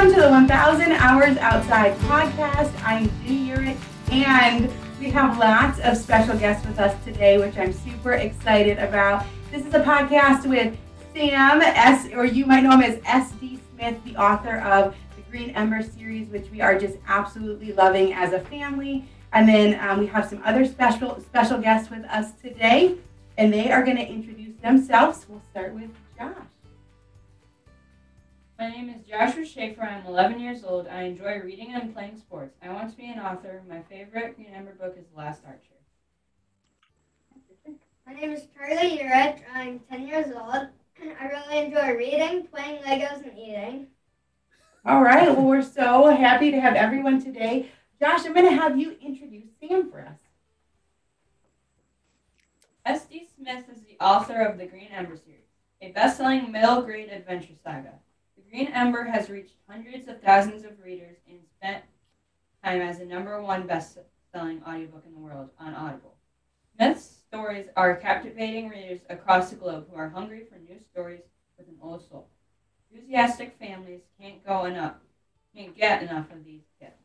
Welcome to the 1000 Hours Outside podcast. I'm Judy Urich, and we have lots of special guests with us today, which I'm super excited about. This is a podcast with Sam S., or you might know him as S.D. Smith, the author of the Green Ember series, which we are just absolutely loving as a family. And then we have some other special guests with us today, and they are going to introduce themselves. We'll start with Josh. My name is Joshua Schaefer. I'm 11 years old. I enjoy reading and playing sports. I want to be an author. My favorite Green Ember book is The Last Archer. My name is Charlie Urich. I'm 10 years old. I really enjoy reading, playing Legos, and eating. All right. Well, we're so happy to have everyone today. Josh, I'm going to have you introduce Sam for us. S.D. Smith is the author of the Green Ember series, a best-selling middle-grade adventure saga. Green Ember has reached hundreds of thousands of readers and spent time as the #1 best-selling audiobook in the world on Audible. Smith's stories are captivating readers across the globe who are hungry for new stories with an old soul. Enthusiastic families can't get enough of these gifts.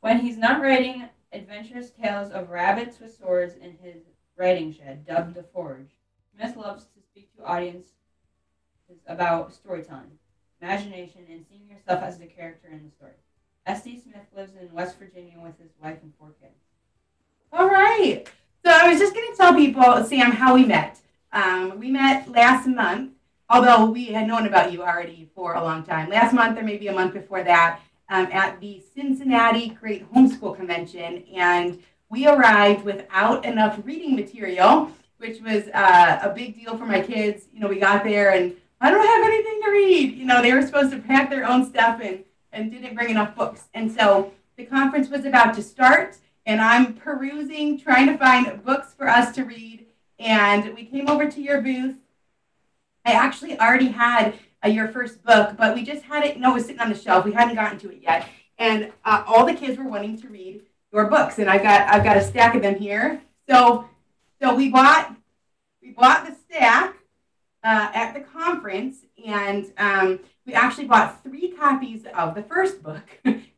When he's not writing adventurous tales of rabbits with swords in his writing shed, dubbed The Forge, Smith loves to speak to audiences about storytelling, imagination, and seeing yourself as the character in the story. S.D. Smith lives in West Virginia with his wife and 4 kids. All right. So I was just going to tell people, Sam, how we met. We met last month, although we had known about you already for a long time. Last month or maybe a month before that at the Cincinnati Great Homeschool Convention, and we arrived without enough reading material, which was a big deal for my kids. You know, we got there and I don't have anything to read. You know, they were supposed to pack their own stuff and didn't bring enough books. And so the conference was about to start, and I'm perusing, trying to find books for us to read. And we came over to your booth. I actually already had your first book, but we just had it, it was sitting on the shelf. We hadn't gotten to it yet. And all the kids were wanting to read your books, and I've got a stack of them here. So we bought the stack. At the conference, and we actually bought 3 copies of the first book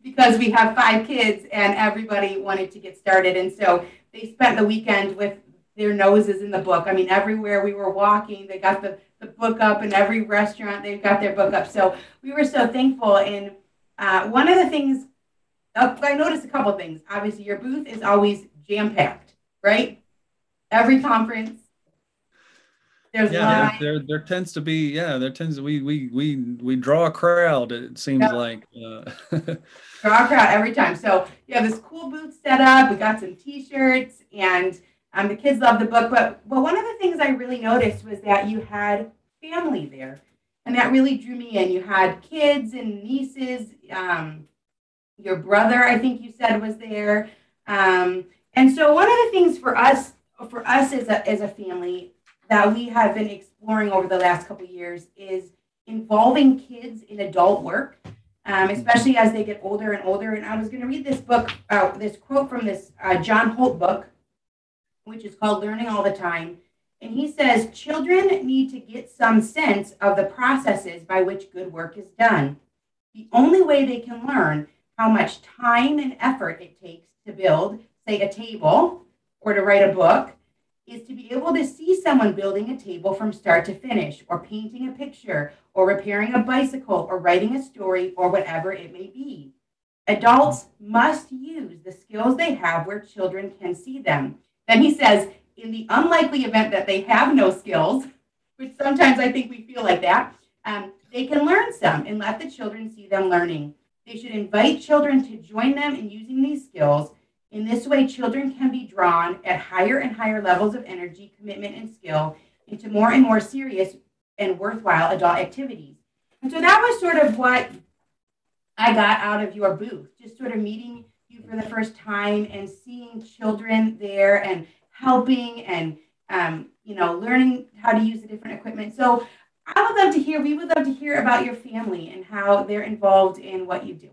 because we have 5 kids and everybody wanted to get started. And so they spent the weekend with their noses in the book. I mean, everywhere we were walking, they got the book up, and every restaurant, they've got their book up. So we were so thankful. And one of the things, I noticed a couple things. Obviously, your booth is always jam-packed, right? Every conference. There tends to be, we draw a crowd, it seems like. Draw a crowd every time. So you have this cool booth set up, we got some t-shirts, and the kids love the book, but one of the things I really noticed was that you had family there, and that really drew me in. You had kids and nieces, your brother, I think you said, was there. And so one of the things for us as a family that we have been exploring over the last couple of years is involving kids in adult work, especially as they get older and older. And I was going to read this book, this quote from this John Holt book, which is called Learning All the Time. And he says, children need to get some sense of the processes by which good work is done. The only way they can learn how much time and effort it takes to build, say, a table or to write a book, is to be able to see someone building a table from start to finish, or painting a picture, or repairing a bicycle, or writing a story, or whatever it may be. Adults must use the skills they have where children can see them. Then he says, in the unlikely event that they have no skills, which sometimes I think we feel like that, they can learn some and let the children see them learning. They should invite children to join them in using these skills. In this way, children can be drawn at higher and higher levels of energy, commitment, and skill into more and more serious and worthwhile adult activities. And so that was sort of what I got out of your booth, just sort of meeting you for the first time and seeing children there and helping and, learning how to use the different equipment. So we would love to hear about your family and how they're involved in what you do.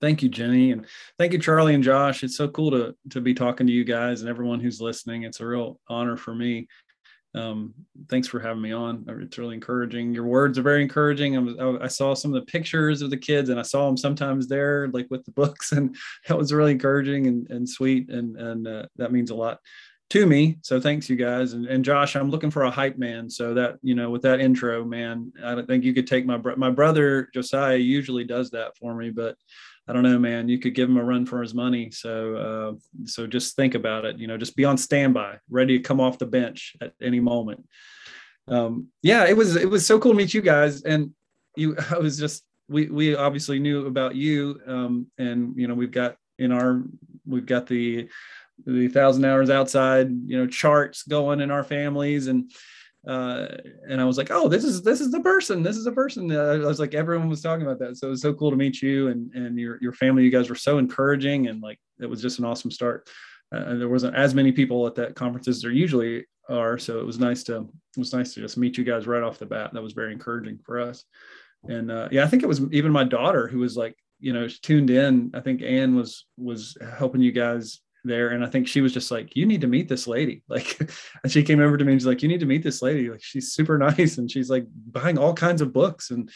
Thank you, Jenny. And thank you, Charlie and Josh. It's so cool to be talking to you guys and everyone who's listening. It's a real honor for me. Thanks for having me on. It's really encouraging. Your words are very encouraging. I saw some of the pictures of the kids, and I saw them sometimes there, like with the books, and that was really encouraging and sweet, and that means a lot to me. So thanks, you guys. And Josh, I'm looking for a hype man. So that, you know, with that intro, man, I don't think you could take my brother Josiah usually does that for me, but I don't know, man, you could give him a run for his money. So just think about it, you know, just be on standby, ready to come off the bench at any moment. Yeah, it was so cool to meet you guys. And we obviously knew about you. And, you know, we've got the 1,000 hours outside, you know, charts going in our families. And I was like, oh, this is the person. I was like, everyone was talking about that. So it was so cool to meet you and your family. You guys were so encouraging, and like, it was just an awesome start. There wasn't as many people at that conference as there usually are. So it was nice to just meet you guys right off the bat. That was very encouraging for us. And yeah, I think it was even my daughter who was like, you know, tuned in. I think Anne was helping you guys there, and I think she was just like, you need to meet this lady, like, and she came over to me and she's like, you need to meet this lady, like, she's super nice, and she's like buying all kinds of books. And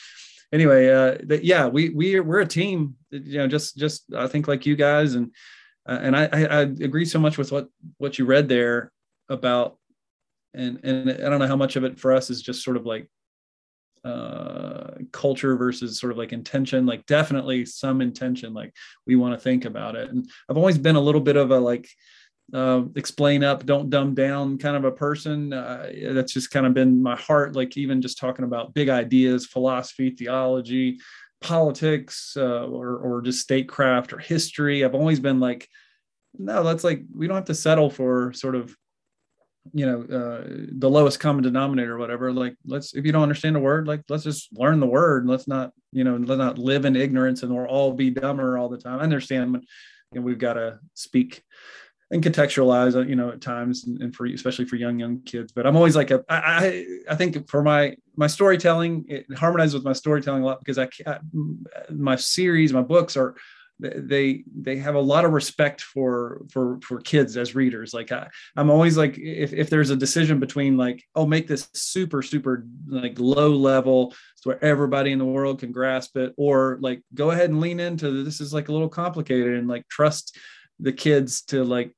anyway, yeah, we're a team, you know, just I think like you guys, and I agree so much with what you read there about, and I don't know how much of it for us is just sort of like culture versus sort of like intention, like definitely some intention, like we want to think about it. And I've always been a little bit of a like explain up, don't dumb down kind of a person. That's just kind of been my heart, like even just talking about big ideas, philosophy, theology, politics, or just statecraft or history. I've always been like, no, that's like, we don't have to settle for sort of, you know, the lowest common denominator or whatever, like if you don't understand a word, like let's just learn the word, and let's not live in ignorance and we'll all be dumber all the time. I understand when, you know, we've got to speak and contextualize, you know, at times, and for especially for young kids. But I'm always like I think for my storytelling, it harmonizes with my storytelling a lot, because my books are, they have a lot of respect for kids as readers. Like I'm always like, if there's a decision between like, oh, make this super, super like low level so where everybody in the world can grasp it, or like go ahead and lean into this is like a little complicated, and like trust the kids to like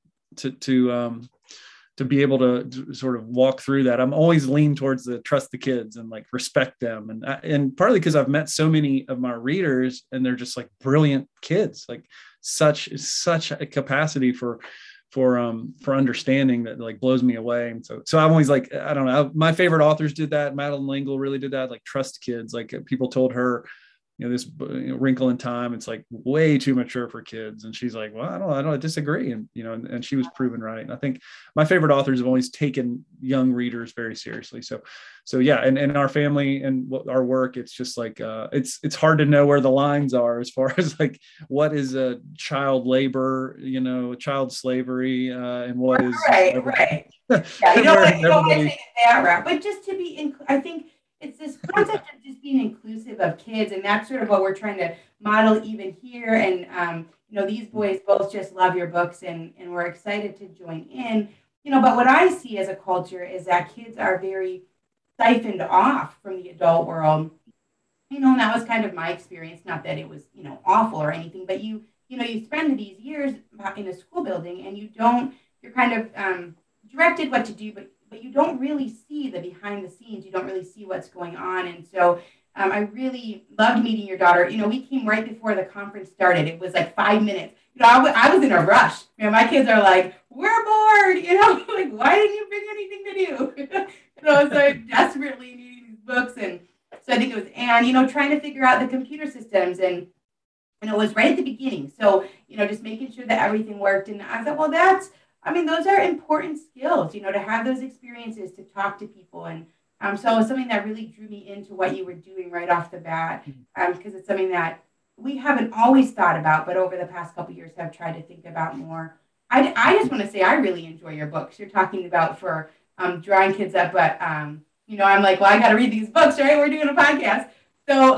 to be able to sort of walk through that. I'm always lean towards the trust the kids and like respect them. And partly because I've met so many of my readers, and they're just like brilliant kids, like such a capacity for understanding that like blows me away. And so I'm always like, I don't know, my favorite authors did that. Madeline L'Engle really did that, like trust kids. Like people told her, you know, this, you know, Wrinkle in Time, it's like way too mature for kids. And she's like, well, I don't disagree. And, you know, and she was proven right. And I think my favorite authors have always taken young readers very seriously. So yeah. And our family and our work, it's just like, it's hard to know where the lines are as far as like, what is a child labor, you know, child slavery, and what is. Right. Yeah, you don't want to take it that route, but just to be, I think, it's this concept of just being inclusive of kids, and that's sort of what we're trying to model even here. And, you know, these boys both just love your books, and we're excited to join in, you know. But what I see as a culture is that kids are very siphoned off from the adult world, you know, and that was kind of my experience. Not that it was, you know, awful or anything, but you know, you spend these years in a school building, and you're kind of directed what to do, but you don't really see the behind the scenes. You don't really see what's going on. And so I really loved meeting your daughter. You know, we came right before the conference started. It was like 5 minutes. You know, I was in a rush. You know, my kids are like, we're bored. You know, like, why didn't you bring anything to do? You know, so I desperately needed these books. And so I think it was Anne, you know, trying to figure out the computer systems, and it was right at the beginning. So, you know, just making sure that everything worked. And I thought, well, those are important skills, you know, to have those experiences, to talk to people. And so it was something that really drew me into what you were doing right off the bat, because it's something that we haven't always thought about, but over the past couple of years have tried to think about more. I just want to say I really enjoy your books. You're talking about for drawing kids up, but, you know, I'm like, well, I got to read these books, right? We're doing a podcast. So,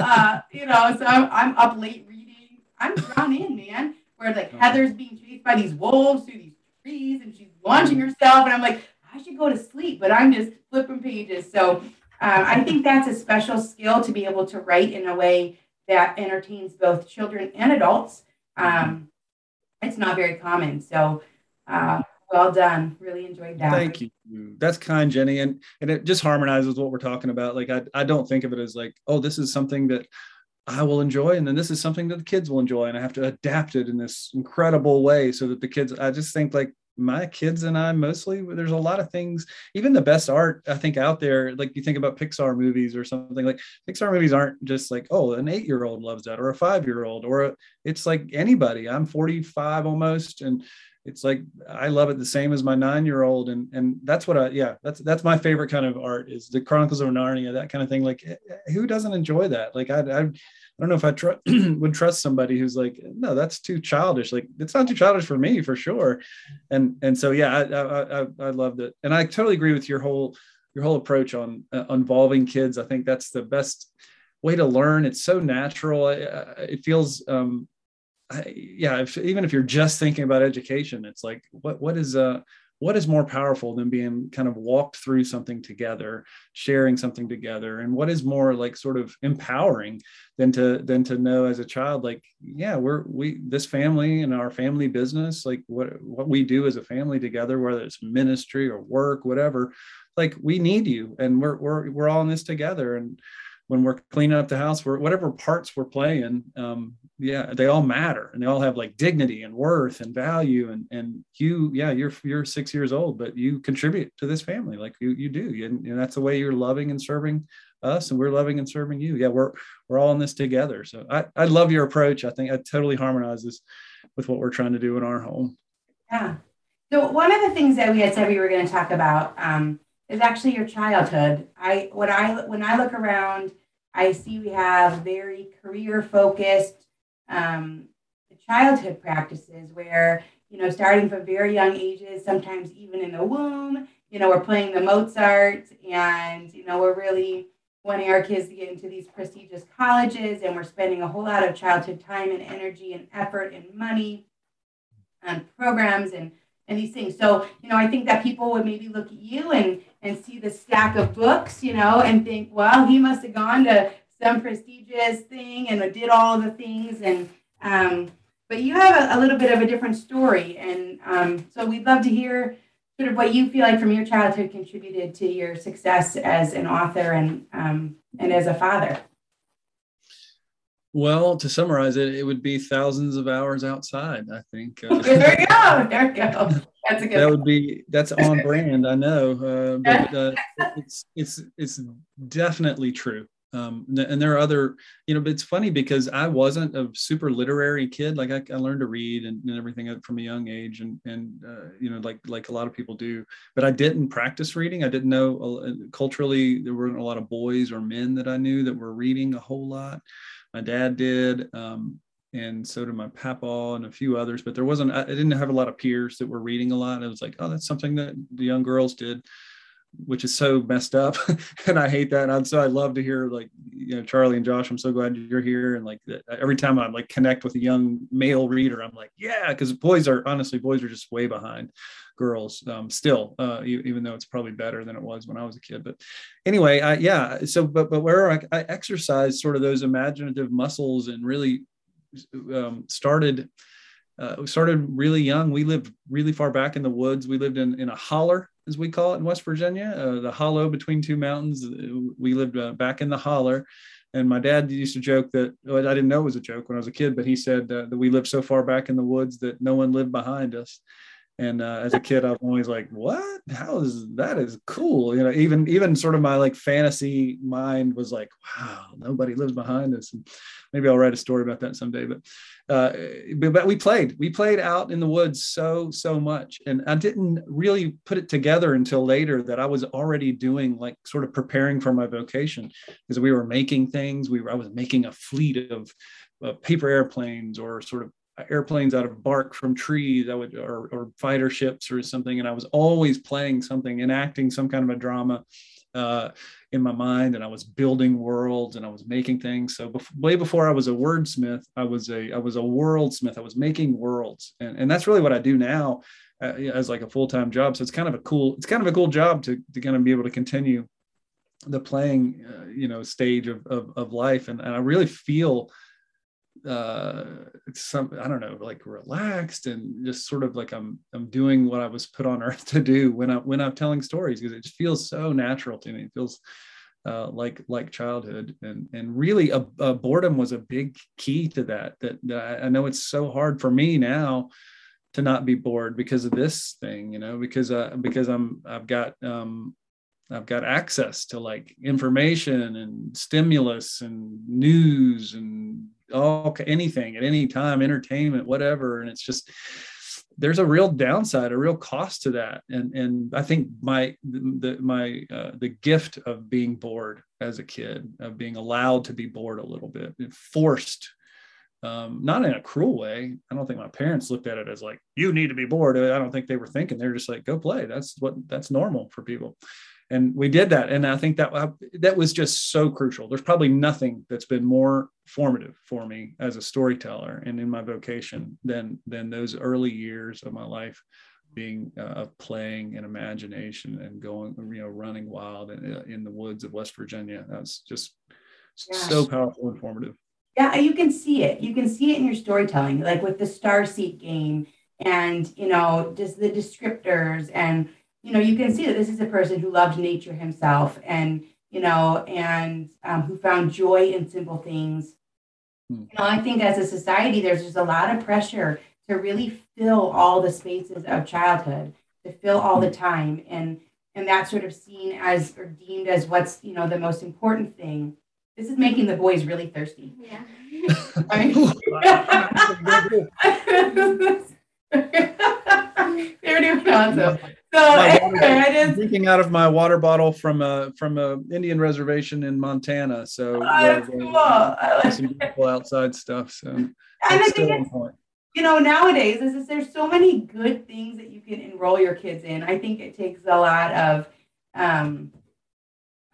you know, so I'm up late reading. I'm drawn in, man, where like Heather's being chased by these wolves through these and she's launching herself, and I'm like, I I should go to sleep, but I'm just flipping pages. So I think that's a special skill to be able to write in a way that entertains both children and adults. It's not very common. So well done. Really enjoyed that. Thank you. That's kind, Jenny. And it just harmonizes what we're talking about. Like, I don't think of it as like, oh, this is something that I will enjoy, and then this is something that the kids will enjoy, and I have to adapt it in this incredible way so that the kids, I just think like my kids and I mostly, there's a lot of things, even the best art I think out there, like you think about Pixar movies or something, like Pixar movies aren't just like, oh, an 8-year-old loves that, or a 5-year-old, or it's like anybody. I'm 45 almost, and it's like, I love it the same as my 9-year-old. And that's what that's my favorite kind of art, is the Chronicles of Narnia, that kind of thing. Like, who doesn't enjoy that? Like, I don't know if I would trust somebody who's like, no, that's too childish. Like, it's not too childish for me, for sure. And so, yeah, I loved it. And I totally agree with your whole approach on involving kids. I think that's the best way to learn. It's so natural. It feels, even if you're just thinking about education, it's like, what is more powerful than being kind of walked through something together, sharing something together? And what is more like sort of empowering than to know as a child, like, yeah, this family and our family business, like what we do as a family together, whether it's ministry or work, whatever, like we need you, and we're all in this together. And when we're cleaning up the house, whatever parts we're playing, they all matter, and they all have like dignity and worth and value. And you, you're 6 years old, but you contribute to this family, like you do, and that's the way you're loving and serving us, and we're loving and serving you. Yeah, we're all in this together. So I love your approach. I think it totally harmonizes with what we're trying to do in our home. Yeah. So one of the things that we had said we were going to talk about is actually your childhood. When I look around, I see we have very career-focused childhood practices where, starting from very young ages, sometimes even in the womb, we're playing the Mozart, and, we're really wanting our kids to get into these prestigious colleges, and we're spending a whole lot of childhood time and energy and effort and money on programs and these things. So, I think that people would maybe look at you and see the stack of books, and think, well, he must have gone to some prestigious thing and did all the things. And but you have a little bit of a different story. And so we'd love to hear sort of what you feel like from your childhood contributed to your success as an author and as a father. Well, to summarize it, it would be thousands of hours outside, I think. There we go. That's a good. That's on brand, I know, but it's definitely true. And there are other, but it's funny because I wasn't a super literary kid. Like I learned to read and everything from a young age and like a lot of people do, but I didn't practice reading. I didn't know culturally, there weren't a lot of boys or men that I knew that were reading a whole lot. My dad did. And so did my papaw and a few others, but I didn't have a lot of peers that were reading a lot. I was like, oh, that's something that the young girls did, which is so messed up. And I hate that. And so I love to hear like, Charlie and Josh, I'm so glad you're here. And like every time I like connect with a young male reader, I'm like, yeah, because boys are just way behind girls still, even though it's probably better than it was when I was a kid. But anyway, but where I exercised sort of those imaginative muscles and really started really young. We lived really far back in the woods. We lived in a holler, as we call it in West Virginia, the hollow between two mountains. We lived back in the holler. And my dad used to joke that, well, I didn't know it was a joke when I was a kid, but he said that we lived so far back in the woods that no one lived behind us. And as a kid, I was always like, what? That is cool. Even sort of my like fantasy mind was like, wow, nobody lives behind us. And maybe I'll write a story about that someday. But we played out in the woods so much. And I didn't really put it together until later that I was already doing like sort of preparing for my vocation, because we were making things. I was making a fleet of paper airplanes, or sort of airplanes out of bark from trees, or fighter ships or something. And I was always playing something, enacting some kind of a drama in my mind. And I was building worlds, and I was making things. So way before I was a wordsmith, I was a worldsmith. I was making worlds. And that's really what I do now. as like a full-time job. So it's kind of a cool job to kind of be able to continue the playing, stage of life. And I really feel relaxed and just sort of like I'm doing what I was put on earth to do when I'm telling stories, because it just feels so natural to me. It feels like childhood, and really a boredom was a big key to that I know it's so hard for me now to not be bored because of this thing, because I've got access to like information and stimulus and news and anything at any time, entertainment, whatever. And it's just, there's a real downside, a real cost to that. And I think the gift of being bored as a kid, of being allowed to be bored a little bit, forced, not in a cruel way. I don't think my parents looked at it as like, you need to be bored. I don't think they were thinking, they're just like, go play. That's normal for people. And we did that. And I think that was just so crucial. There's probably nothing that's been more formative for me as a storyteller and in my vocation than those early years of my life being of playing and imagination and going, running wild in the woods of West Virginia. That's just so powerful and formative. Yeah, you can see it. You can see it in your storytelling, like with the Starseed game and, just the descriptors and, you can see that this is a person who loved nature himself and, who found joy in simple things. I think as a society, there's just a lot of pressure to really fill all the spaces of childhood, to fill all the time. And that's sort of seen as or deemed as what's, the most important thing. This is making the boys really thirsty. Yeah. They're doing awesome. So I'm drinking out of my water bottle from a Indian reservation in Montana. So that's cool. I like some beautiful outside stuff. So and I think nowadays there's so many good things that you can enroll your kids in. I think it takes a lot of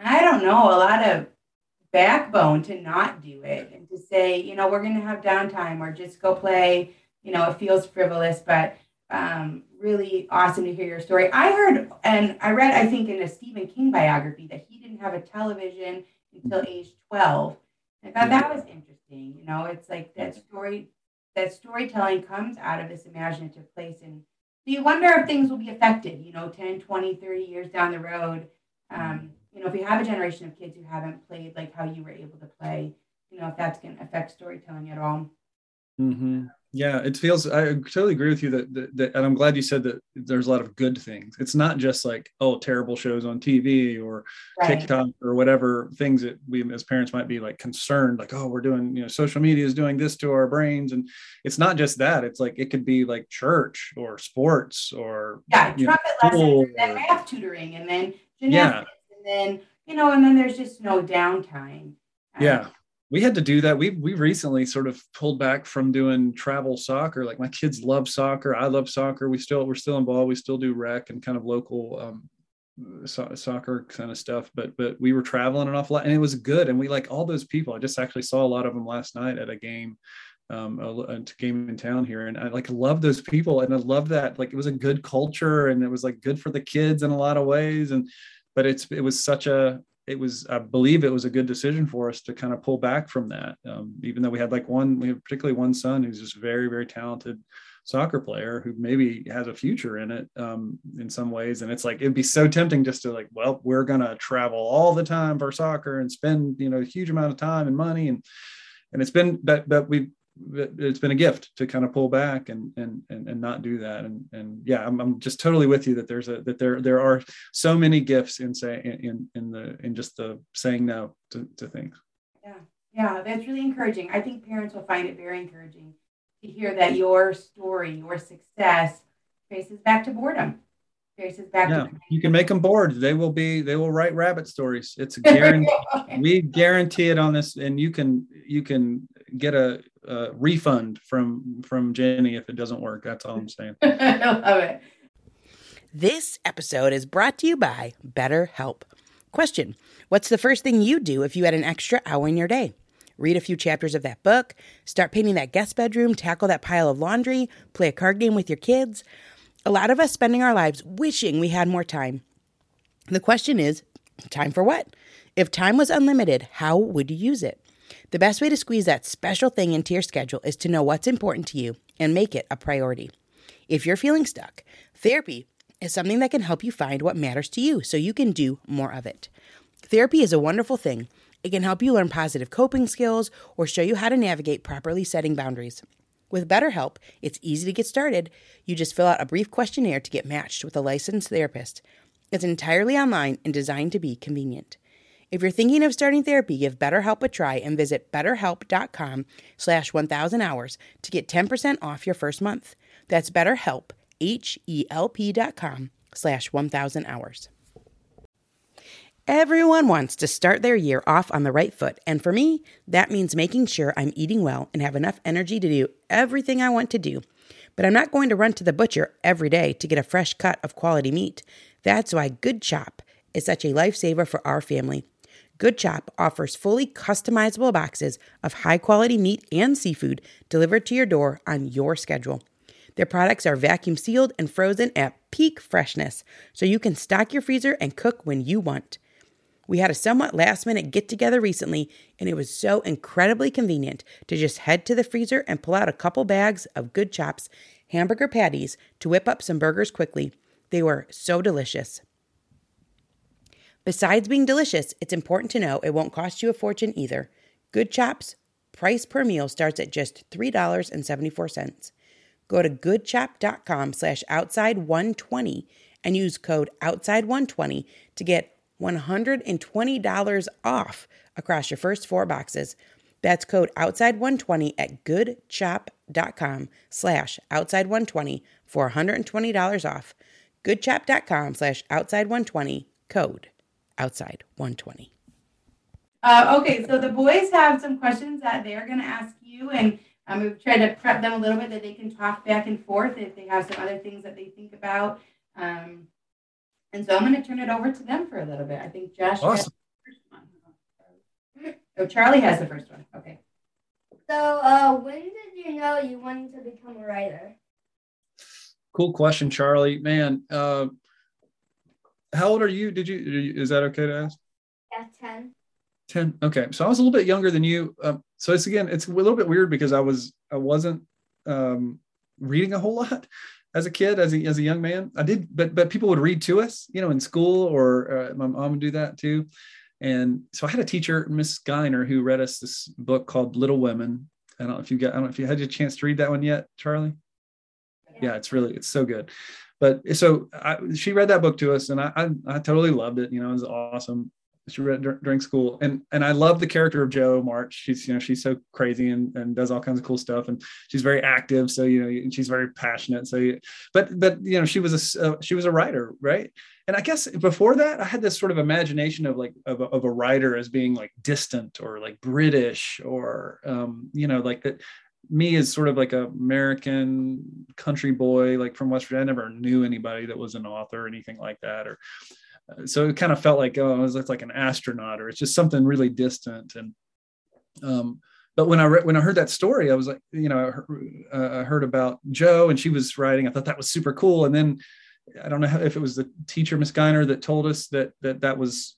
a lot of backbone to not do it and to say, we're going to have downtime or just go play. It feels frivolous, but really awesome to hear your story. I heard and I read, I think, in a Stephen King biography that he didn't have a television until age 12. And I thought that was interesting. It's like that storytelling comes out of this imaginative place. And so you wonder if things will be affected, 10, 20, 30 years down the road. If you have a generation of kids who haven't played like how you were able to play, if that's going to affect storytelling at all. Mm-hmm. Yeah, I totally agree with you that, and I'm glad you said that there's a lot of good things. It's not just like, terrible shows on TV or TikTok or whatever things that we as parents might be like concerned, like, we're doing, social media is doing this to our brains. And it's not just that. It's like, it could be like church or sports or. Yeah, trumpet lessons and then math tutoring and then gymnastics and then, and then there's just no downtime. Yeah. We had to do that. We recently sort of pulled back from doing travel soccer. Like my kids love soccer. I love soccer. We're still involved. We still do rec and kind of local soccer kind of stuff. But we were traveling an awful lot, and it was good. And we like all those people. I just actually saw a lot of them last night at a game, a game in town here. And I like love those people, and I love that. Like it was a good culture, and it was like good for the kids in a lot of ways. I believe it was a good decision for us to kind of pull back from that. Even though we have particularly one son who's just very, very talented soccer player who maybe has a future in it in some ways. And it's like, it'd be so tempting just to like, well, we're going to travel all the time for soccer and spend, a huge amount of time and money. And it's been a gift to kind of pull back and not do that. And yeah, I'm just totally with you that there are so many gifts in just the saying no to things. Yeah. That's really encouraging. I think parents will find it very encouraging to hear that your story, your success traces back to boredom. You can make them bored. They will write rabbit stories. It's a guarantee. We guarantee it on this, and you can get a refund from Jenny if it doesn't work. That's all I'm saying. I love it. This episode is brought to you by BetterHelp. Question: what's the first thing you do if you had an extra hour in your day? Read a few chapters of that book, start painting that guest bedroom, tackle that pile of laundry, play a card game with your kids. a lot of us spending our lives wishing we had more time. The question is, time for what? If time was unlimited, how would you use it? The best way to squeeze that special thing into your schedule is to know what's important to you and make it a priority. If you're feeling stuck, therapy is something that can help you find what matters to you so you can do more of it. Therapy is a wonderful thing. It can help you learn positive coping skills or show you how to navigate properly setting boundaries. With BetterHelp, it's easy to get started. You just fill out a brief questionnaire to get matched with a licensed therapist. It's entirely online and designed to be convenient. If you're thinking of starting therapy, give BetterHelp a try and visit betterhelp.com/1000hours to get 10% off your first month. That's BetterHelp, HELP.com/1000hours. Everyone wants to start their year off on the right foot, and for me, that means making sure I'm eating well and have enough energy to do everything I want to do. But I'm not going to run to the butcher every day to get a fresh cut of quality meat. That's why Good Chop is such a lifesaver for our family. Good Chop offers fully customizable boxes of high-quality meat and seafood delivered to your door on your schedule. Their products are vacuum sealed and frozen at peak freshness, so you can stock your freezer and cook when you want. We had a somewhat last-minute get-together recently, and it was so incredibly convenient to just head to the freezer and pull out a couple bags of Good Chop's hamburger patties to whip up some burgers quickly. They were so delicious. Besides being delicious, it's important to know it won't cost you a fortune either. Good Chop's price per meal starts at just $3.74. Go to goodchop.com/outside120 and use code outside120 to get $120 off across your first 4 boxes. That's code outside120 at goodchop.com/outside120 for $120 off. goodchop.com/outside120, code outside120. Okay, so the boys have some questions that they're going to ask you, and we've tried to prep them a little bit that they can talk back and forth if they have some other things that they think about. And so I'm going to turn it over to them for a little bit. I think Josh has the first one. Oh, Charlie has the first one. Okay. So when did you know you wanted to become a writer? Cool question, Charlie. Man, how old are you? Is that okay to ask? Yeah, 10. 10. Okay. So I was a little bit younger than you. So it's a little bit weird because I wasn't reading a whole lot. As a kid, as a young man, I did, but people would read to us, in school, or my mom would do that too. And so I had a teacher, Miss Geiner, who read us this book called Little Women. I don't know if you had a chance to read that one yet, Charlie. Yeah, it's so good. But so she read that book to us, and I totally loved it. It was awesome. She read during school, and I love the character of Jo March. She's she's so crazy and does all kinds of cool stuff, and she's very active. So and she's very passionate. So, but she was a writer, right? And I guess before that, I had this sort of imagination of a writer as being like distant or like British or like that. Me as sort of like a American country boy, like from West Virginia. I never knew anybody that was an author or anything like that, or. So it kind of felt like, oh, it's like an astronaut, or it's just something really distant. And, but when I heard that story, I was like, I heard about Jo and she was writing. I thought that was super cool. And then I don't know if it was the teacher, Miss Geiner, that told us that was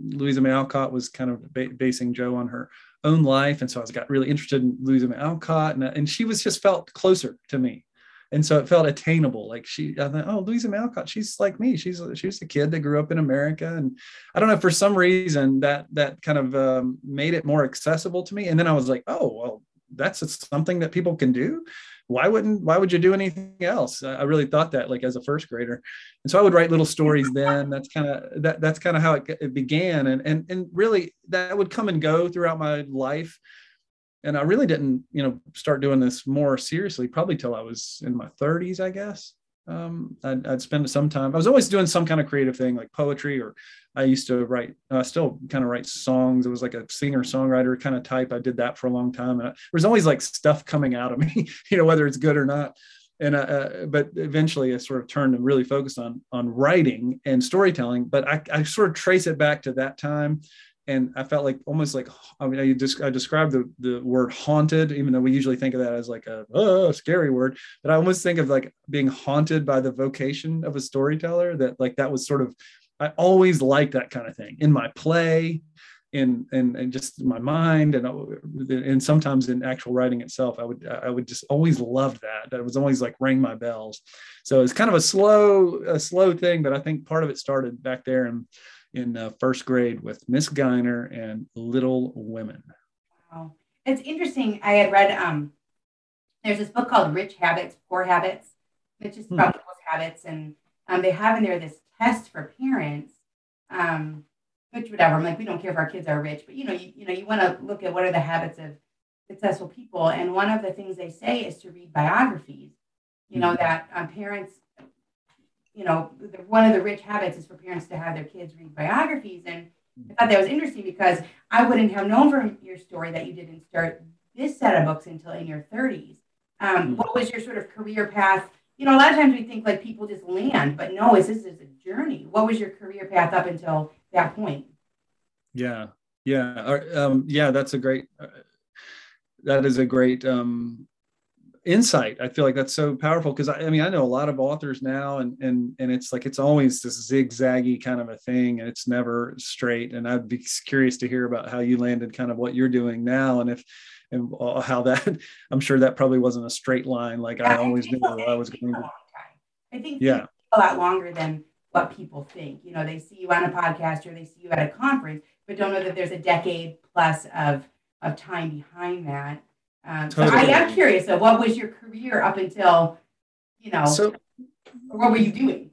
Louisa May Alcott was kind of basing Jo on her own life. And so I got really interested in Louisa May Alcott, and she was just felt closer to me. And so it felt attainable. Like I thought, oh, Louisa May Alcott, she's like me. She's a kid that grew up in America, and I don't know, for some reason that kind of made it more accessible to me. And then I was like, oh, well, that's something that people can do. Why would you do anything else? I really thought that, like, as a first grader. And so I would write little stories then. That's kind of how it began. And really that would come and go throughout my life. And I really didn't, start doing this more seriously, probably till I was in my 30s, I guess. I'd spend some time. I was always doing some kind of creative thing, like poetry, or I used to write, I still kind of write songs. It was like a singer-songwriter kind of type. I did that for a long time. And there was always like stuff coming out of me, whether it's good or not. And but eventually I sort of turned and really focused on writing and storytelling. But I sort of trace it back to that time. And I felt like almost like, I mean, I described the word haunted, even though we usually think of that as like a scary word, but I almost think of like being haunted by the vocation of a storyteller, that like, that was sort of, I always liked that kind of thing in my play, in just my mind, and sometimes in actual writing itself. I would just always love that. That was always like rang my bells. So it's kind of a slow thing, but I think part of it started back there in first grade with Miss Geiner and Little Women. Wow, it's interesting. I had read there's this book called Rich Habits, Poor Habits, which is about people's habits, and they have in there this test for parents. Which whatever, I'm like, we don't care if our kids are rich, but you want to look at what are the habits of successful people. And one of the things they say is to read biographies, that parents, one of the rich habits is for parents to have their kids read biographies. And I thought that was interesting because I wouldn't have known from your story that you didn't start this set of books until in your 30s. What was your sort of career path? A lot of times we think like people just land, but no, this is a journey. What was your career path up until that point? That is a great insight. I feel like that's so powerful because I mean I know a lot of authors now, and it's like it's always this zigzaggy kind of a thing, and it's never straight. And I'd be curious to hear about how you landed kind of what you're doing now, and how that, I'm sure that probably wasn't a straight line. Like I always knew I was going to. I think a lot longer than what people think. They see you on a podcast or they see you at a conference, but don't know that there's a decade plus of time behind that. Totally. So I am curious. So what was your career up until, what were you doing?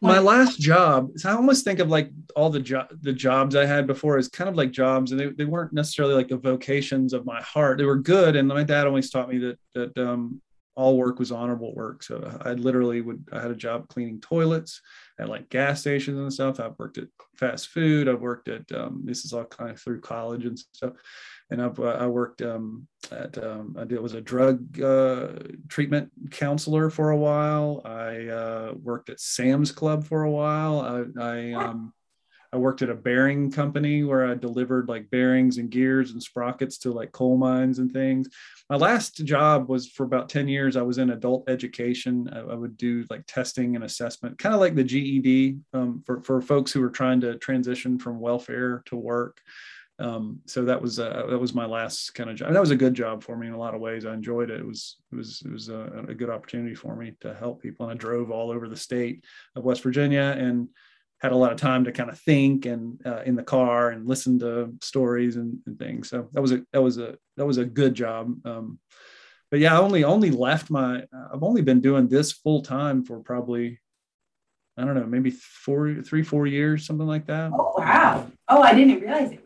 My last job, so I almost think of like all the jobs I had before as kind of like jobs, and they weren't necessarily like the vocations of my heart. They were good. And my dad always taught me that all work was honorable work. So I had a job cleaning toilets at like gas stations and stuff. I've worked at fast food. I've worked at, this is all kind of through college and stuff. And I worked I was a drug treatment counselor for a while. I worked at Sam's Club for a while. I worked at a bearing company where I delivered like bearings and gears and sprockets to like coal mines and things. My last job was for about 10 years. I was in adult education. I would do like testing and assessment, kind of like the GED for folks who were trying to transition from welfare to work. So that was my last kind of job. That was a good job for me in a lot of ways. I enjoyed it. It was a good opportunity for me to help people. And I drove all over the state of West Virginia and had a lot of time to kind of think and in the car and listen to stories and things. So that was a good job. But yeah, I only left I've only been doing this full time for probably, I don't know, maybe 4 years, something like that. Oh, wow. Oh, I didn't realize it.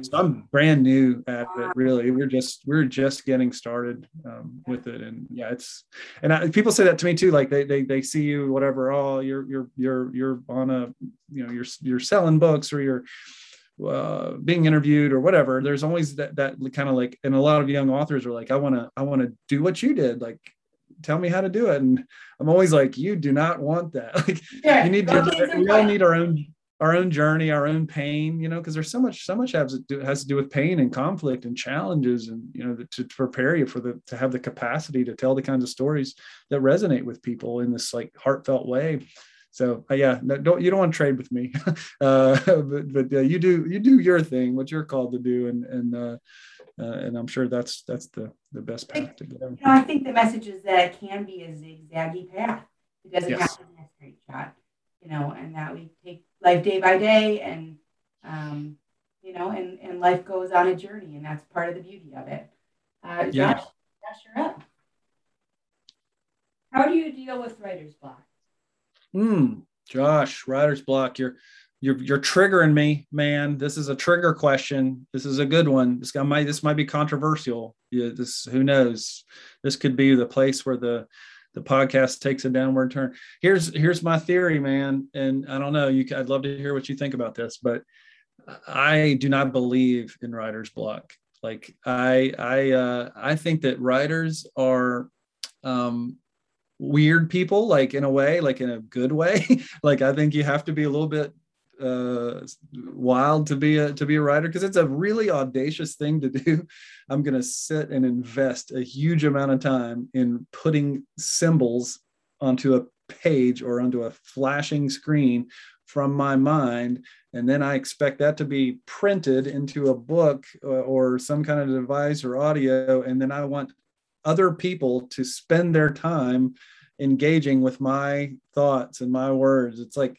So I'm brand new at it. Really, we're just getting started with it, and yeah, people say that to me too. Like they see you, whatever. Oh, you're on a, you're selling books or you're being interviewed or whatever. There's always that kind of like, and a lot of young authors are like, I want to do what you did. Like, tell me how to do it. And I'm always like, you do not want that. Like, yeah, you need to. We all need our own journey, our own pain, because there's so much has to do with pain and conflict and challenges, and, to prepare you to have the capacity to tell the kinds of stories that resonate with people in this like heartfelt way. So you don't want to trade with me, but you do your thing, what you're called to do. And I'm sure that's the best path to go. I think the message is that it can be a zigzaggy path. It doesn't have to be a straight shot, and that we take life day by day, and and life goes on a journey, and that's part of the beauty of it. Josh, you're up. How do you deal with writer's block? Josh, writer's block. You're triggering me, man. This is a trigger question. This is a good one. This might be controversial. Who knows? This could be the place where the podcast takes a downward turn. Here's my theory, man. And I don't know, I'd love to hear what you think about this, but I do not believe in writer's block. Like I think that writers are, weird people, like in a way, like in a good way. Like, I think you have to be a little bit wild to be a writer, because it's a really audacious thing to do. I'm going to sit and invest a huge amount of time in putting symbols onto a page or onto a flashing screen from my mind, and then I expect that to be printed into a book or some kind of device or audio, and then I want other people to spend their time engaging with my thoughts and my words. It's like,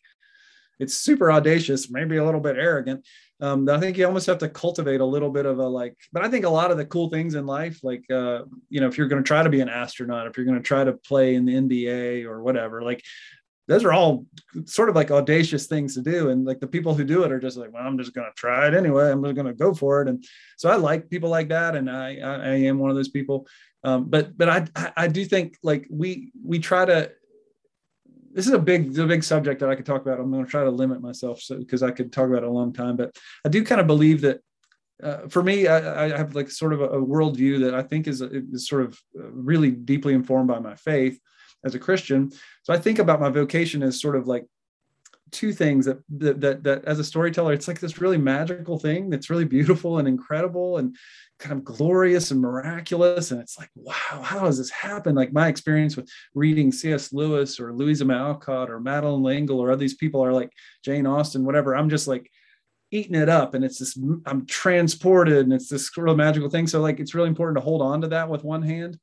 it's super audacious, maybe a little bit arrogant. I think you almost have to cultivate a little bit of a but I think a lot of the cool things in life, if you're going to try to be an astronaut, if you're going to try to play in the NBA or whatever, those are all sort of audacious things to do. And the people who do it are just well, I'm just going to try it anyway. I'm just going to go for it. And so I like people like that. And I am one of those people. But I do think we try to, this is a big subject that I could talk about. I'm going to try to limit myself because I could talk about it a long time, but I do kind of believe that for me, I have sort of a worldview that I think is sort of really deeply informed by my faith as a Christian. So I think about my vocation as sort of two things that as a storyteller, it's this really magical thing that's really beautiful and incredible and kind of glorious and miraculous. And it's wow, how does this happen? My experience with reading C.S. Lewis or Louisa May Alcott or Madeleine L'Engle or these people are Jane Austen, whatever. I'm just eating it up, and it's this, I'm transported, and it's this real magical thing. So it's really important to hold on to that with one hand.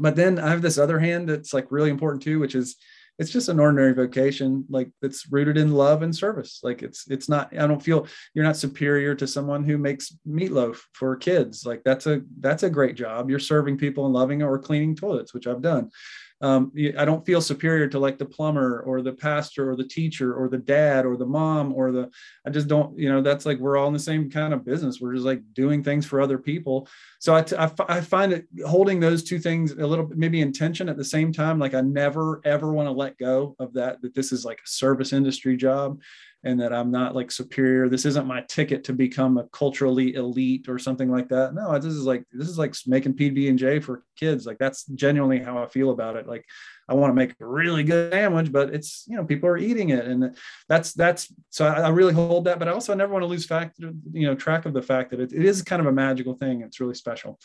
But then I have this other hand that's really important too, which is, it's just an ordinary vocation, that's rooted in love and service. It's not, I don't feel you're not superior to someone who makes meatloaf for kids. That's a great job. You're serving people and loving or cleaning toilets, which I've done. I don't feel superior to the plumber or the pastor or the teacher or the dad or the mom or the, I just don't, that's we're all in the same kind of business. We're just doing things for other people. So I find it holding those two things a little bit, maybe in tension at the same time. I never, ever want to let go of that this is a service industry job and that I'm not superior. This isn't my ticket to become a culturally elite or something like that. No, this is making PB&J for kids. That's genuinely how I feel about it. I want to make a really good sandwich, but it's, people are eating it. And that's, so I really hold that, but I also never want to lose track of the fact that it is kind of a magical thing. It's really special.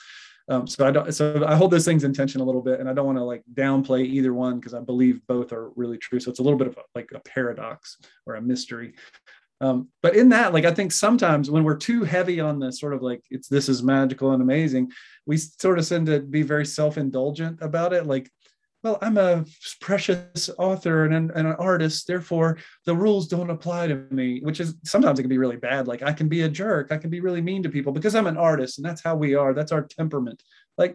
So I hold those things in tension a little bit, and I don't want to downplay either one, because I believe both are really true. So it's a little bit of a paradox or a mystery. But in that, I think sometimes when we're too heavy on the sort of this is magical and amazing, we sort of tend to be very self-indulgent about it. Well, I'm a precious author and an artist, therefore the rules don't apply to me, which is sometimes it can be really bad. I can be a jerk. I can be really mean to people because I'm an artist, and that's how we are. That's our temperament.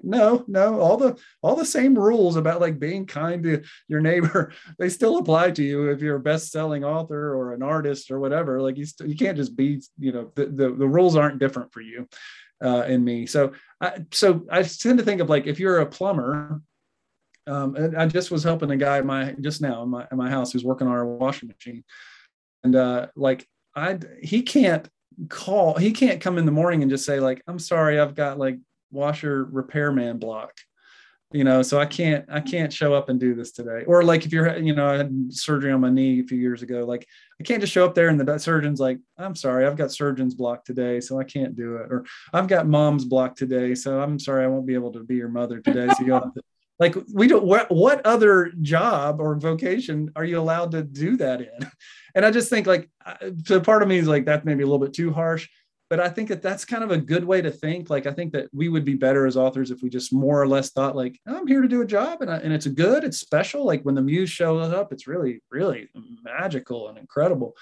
No, all the same rules about being kind to your neighbor, they still apply to you if you're a best-selling author or an artist or whatever. You can't just be, the rules aren't different for you and me. So I tend to think of if you're a plumber. And I just was helping a guy just now in my house who's working on our washing machine, and he can't come in the morning and just say I'm sorry, I've got washer repairman block, so I can't show up and do this today. Or if you're, I had surgery on my knee a few years ago, I can't just show up there and the surgeon's I'm sorry, I've got surgeon's block today, so I can't do it. Or I've got mom's block today, so I'm sorry, I won't be able to be your mother today, so you'll have to. We don't, what other job or vocation are you allowed to do that in? And I just think so part of me is that's maybe a little bit too harsh, but I think that's kind of a good way to think. I think that we would be better as authors if we just more or less thought I'm here to do a job, and it's good, it's special. When the muse shows up, it's really, really magical and incredible.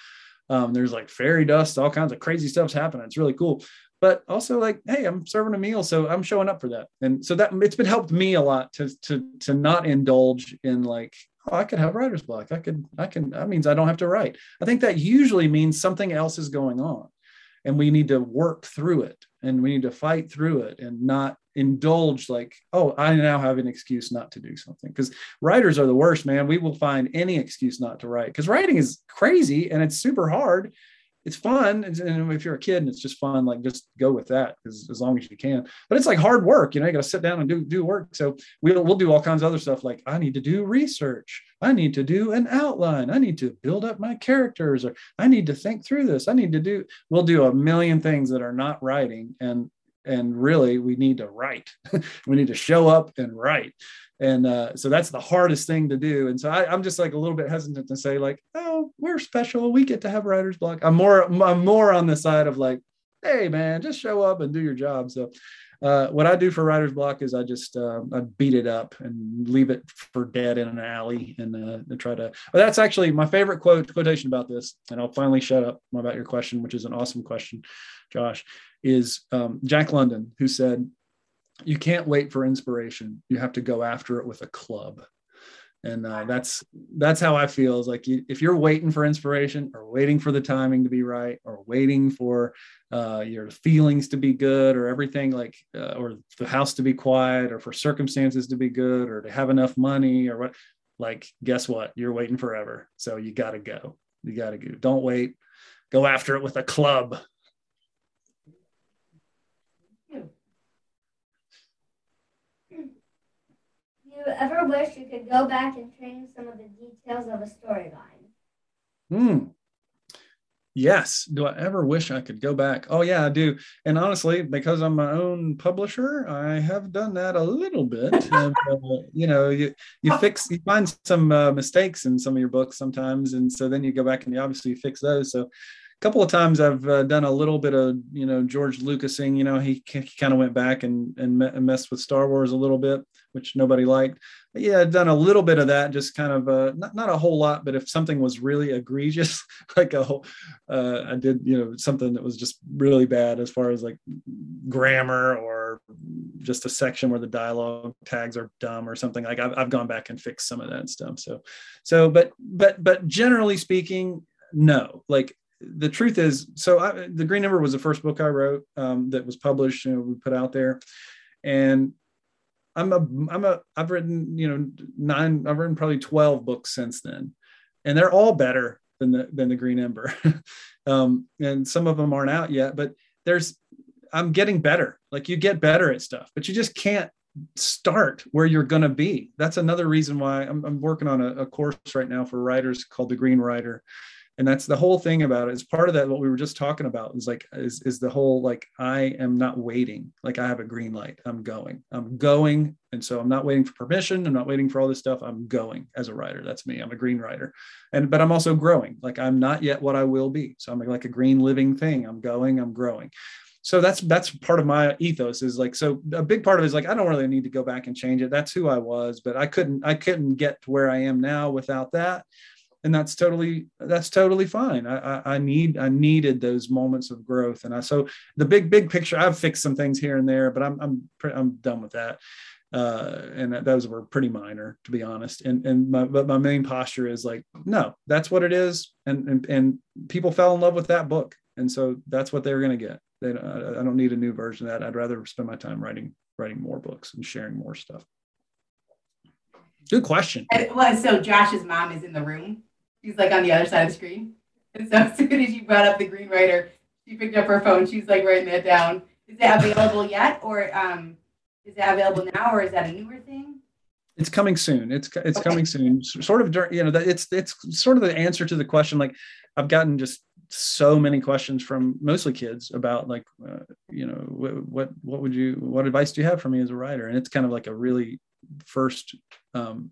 There's fairy dust, all kinds of crazy stuff's happening. It's really cool. But also hey, I'm serving a meal, so I'm showing up for that. And so that it's been helped me a lot to not indulge in oh, I could have writer's block. I can, that means I don't have to write. I think that usually means something else is going on, and we need to work through it, and we need to fight through it, and not indulge oh, I now have an excuse not to do something. Because writers are the worst, man. We will find any excuse not to write, because writing is crazy and it's super hard. it's fun. And if you're a kid and it's just fun, like just go with that as long as you can. But it's like hard work, you got to sit down and do work. So we'll do all kinds of other stuff. Like I need to do research. I need to do an outline. I need to build up my characters, or I need to think through this. We'll do a million things that are not writing. And really we need to write, we need to show up and write. And so that's the hardest thing to do. And so I'm just like a little bit hesitant to say like, oh, we're special. We get to have writer's block. I'm more on the side of like, hey man, just show up and do your job. So what I do for writer's block is I just, I beat it up and leave it for dead in an alley and try to, but that's actually my favorite quotation about this. And I'll finally shut up about your question, which is an awesome question, Josh, is Jack London, who said, you can't wait for inspiration. You have to go after it with a club. And that's how I feel. Is like if you're waiting for inspiration, or waiting for the timing to be right, or waiting for your feelings to be good, or everything like, or the house to be quiet, or for circumstances to be good, or to have enough money, or what, like, guess what? You're waiting forever. So you got to go. You got to go. Don't wait. Go after it with a club. Do you ever wish you could go back and change some of the details of a storyline? Yes. Do I ever wish I could go back? Oh yeah, I do. And honestly, because I'm my own publisher, I have done that a little bit. And, you find some mistakes in some of your books sometimes. And so then you go back and you obviously fix those. So a couple of times I've done a little bit of, George Lucasing, he kind of went back and messed with Star Wars a little bit, which nobody liked. But yeah, I've done a little bit of that, just kind of not a whole lot, but if something was really egregious, like I did, something that was just really bad as far as like grammar or just a section where the dialogue tags are dumb or something, like I've gone back and fixed some of that stuff. So, but generally speaking, no, like, the truth is, The Green Ember was the first book I wrote that was published. We put out there, and I've written I've written probably 12 books since then, and they're all better than the Green Ember, and some of them aren't out yet. But I'm getting better. Like you get better at stuff, but you just can't start where you're going to be. That's another reason why I'm working on a course right now for writers called The Green Writer. And that's the whole thing about it. It's part of that, what we were just talking about is the whole, like, I am not waiting. Like I have a green light, I'm going. And so I'm not waiting for permission. I'm not waiting for all this stuff. I'm going as a writer. That's me. I'm a green writer. But I'm also growing. Like I'm not yet what I will be. So I'm like a green living thing. I'm going, I'm growing. So that's part of my ethos is like, so a big part of it is like, I don't really need to go back and change it. That's who I was, but I couldn't get to where I am now without that. And that's totally fine. I needed those moments of growth. And so the big picture, I've fixed some things here and there, but I'm done with that. And those were pretty minor, to be honest. But my main posture is like, no, that's what it is. And people fell in love with that book. And so that's what they were going to get. I don't need a new version of that. I'd rather spend my time writing more books and sharing more stuff. Good question. Well, so Josh's mom is in the room. She's like on the other side of the screen. And so as soon as you brought up The Green Writer, she picked up her phone. She's like writing that down. Is that available yet? Or is that available now? Or is that a newer thing? It's coming soon. It's okay. Coming soon. Sort of, it's sort of the answer to the question. Like I've gotten just so many questions from mostly kids about like, what advice do you have for me as a writer? And it's kind of like a really first, and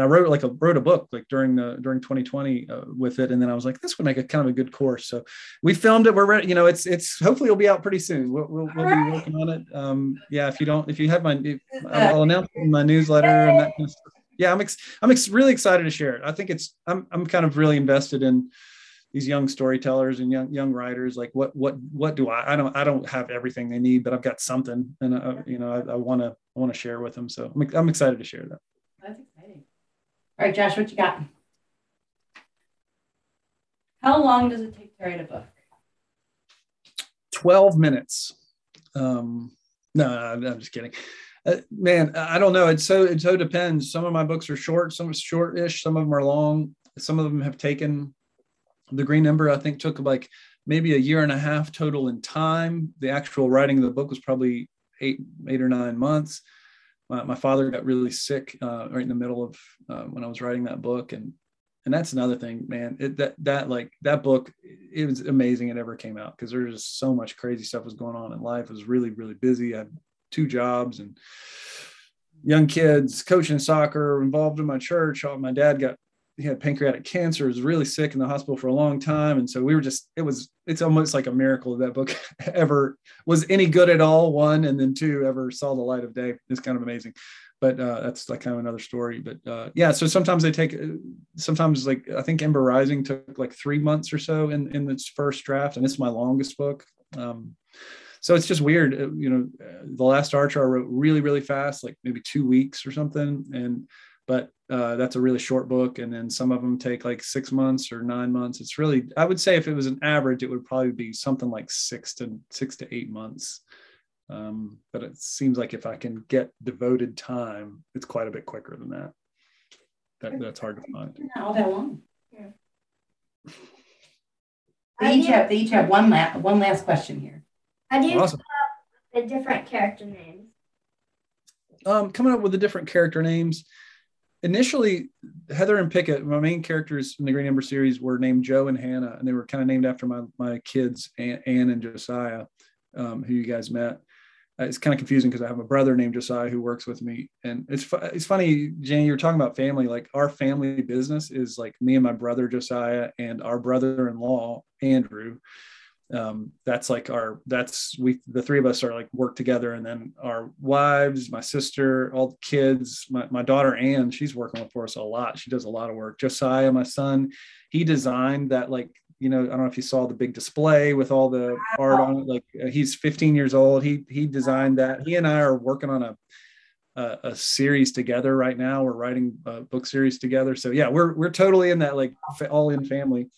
I wrote a book like during 2020 with it, and then I was like, this would make a kind of a good course. So we filmed it. We're ready. It's hopefully it'll be out pretty soon. We'll be working on it. Yeah, I'll announce it in my newsletter and that kind of stuff. Yeah, I'm really excited to share it. I think I'm kind of really invested in these young storytellers and young writers. Like what do I don't have everything they need, but I've got something, and I want to share with them. So I'm excited to share that. That's exciting. All right, Josh, what you got? How long does it take to write a book? 12 minutes. No, I'm just kidding. Man, I don't know. It so depends. Some of my books are short, some are short-ish, some of them are long. Some of them have taken, The Green Ember, I think, took like maybe a year and a half total in time. The actual writing of the book was probably eight or nine months. My father got really sick right in the middle of when I was writing that book. And that's another thing, man, that book, it was amazing it ever came out, because there's just so much crazy stuff was going on in life. It was really, really busy. I had 2 jobs and young kids, coaching soccer, involved in my church. My dad he had pancreatic cancer, was really sick in the hospital for a long time. And so we were it's almost like a miracle that book ever was any good at all. 1, and then 2, ever saw the light of day. It's kind of amazing, but that's like kind of another story, but yeah. So sometimes like, I think Ember Rising took like 3 months or so in its first draft. And it's my longest book. So it's just weird. You know, The Last Archer I wrote really, really fast, like maybe 2 weeks or something. But that's a really short book. And then some of them take like 6 months or 9 months. It's really, I would say if it was an average, it would probably be something like six to eight months. But it seems like if I can get devoted time, it's quite a bit quicker than that. That's hard to find. Not all that long. Yeah. They each have one last question here. How do you come up with the different character names? Coming up with the different character names. Initially, Heather and Pickett, my main characters in the Green Ember series, were named Joe and Hannah, and they were kind of named after my kids, Ann and Josiah, who you guys met. It's kind of confusing because I have a brother named Josiah who works with me, and it's funny, Jane, you were talking about family. Like, our family business is like me and my brother Josiah and our brother-in-law Andrew. That's like the three of us are like work together, and then our wives, my sister, all the kids, my daughter, Anne, she's working for us a lot. She does a lot of work. Josiah, my son, he designed that, like, you know, I don't know if you saw the big display with all the art on it, like he's 15 years old. He designed that. He and I are working on a series together right now. We're writing a book series together. So yeah, we're totally in that, like, all in family,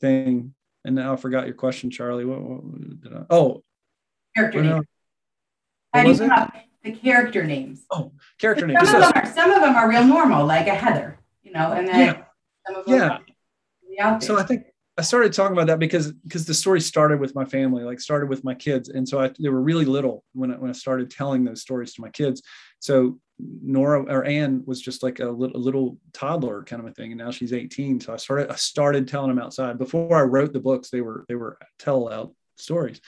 thing. And now I forgot your question, Charlie. What did I? Oh, character names. How do you come up with the character names? Oh, character names. Some of them are real normal, like a Heather, you know, and then some of them are really out there. So I think I started talking about that because the story started with my family, like started with my kids, and so they were really little when I started telling those stories to my kids. So Nora or Anne was just like a little toddler kind of a thing, and now she's 18. So I started telling them outside. Before I wrote the books, they were tell out stories,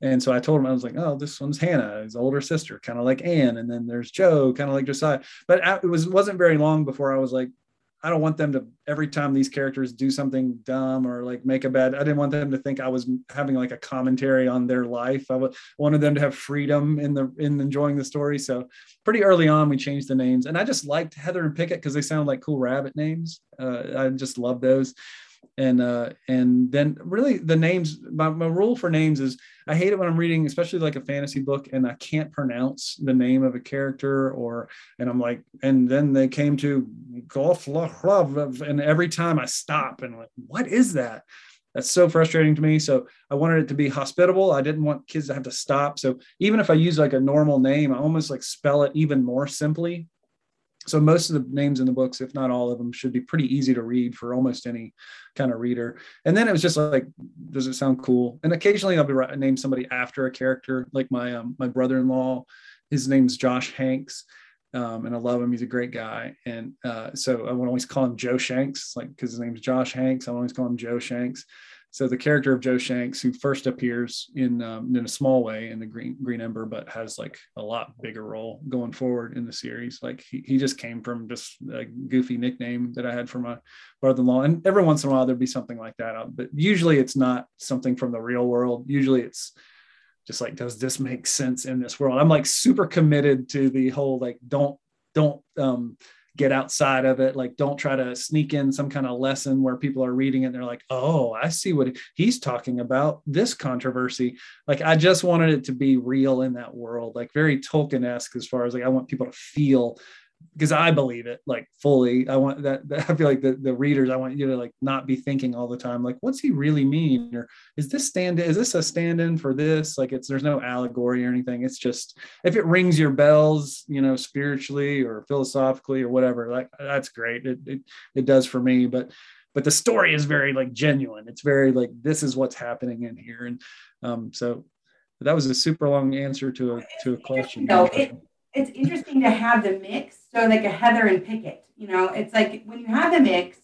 and so I told them, I was like, oh, this one's Hannah, his older sister, kind of like Anne, and then there's Joe, kind of like Josiah. But it wasn't very long before I was like, I don't want them to, every time these characters do something dumb or like make a bad, I didn't want them to think I was having like a commentary on their life. I wanted them to have freedom in enjoying the story. So pretty early on, we changed the names, and I just liked Heather and Pickett because they sound like cool rabbit names. I just love those. And then really the names, my rule for names is I hate it when I'm reading, especially like a fantasy book, and I can't pronounce the name of a character, and I'm like, and then they came to golf, and every time I stop and like, what is that? That's so frustrating to me. So I wanted it to be hospitable. I didn't want kids to have to stop. So even if I use like a normal name, I almost like spell it even more simply. So most of the names in the books, if not all of them, should be pretty easy to read for almost any kind of reader. And then it was just like, does it sound cool? And occasionally I'll name somebody after a character, like my brother-in-law. His name's Josh Hanks, and I love him. He's a great guy. And so I would always call him Joe Shanks, like, because his name's Josh Hanks. I always call him Joe Shanks. So the character of Joe Shanks, who first appears in a small way in the Green Ember, but has like a lot bigger role going forward in the series. Like he just came from just a goofy nickname that I had for my brother-in-law. And every once in a while there'd be something like that. But usually it's not something from the real world. Usually it's just like, does this make sense in this world? I'm like super committed to the whole, like, don't get outside of it. Like, don't try to sneak in some kind of lesson where people are reading it and they're like, oh, I see what he's talking about, this controversy. Like, I just wanted it to be real in that world, like very Tolkien-esque, as far as like, I want people to feel, because I believe it like fully. I want that I feel like the readers, I want you to like not be thinking all the time, like, what's he really mean? Or is this a stand-in for this? Like, there's no allegory or anything. It's just, if it rings your bells, you know, spiritually or philosophically or whatever, like, that's great. It does for me, but but the story is very like genuine. It's very like, this is what's happening in here. And so that was a super long answer to a question. No, it's interesting to have the mix. So like a Heather and Pickett, you know, it's like when you have the mix,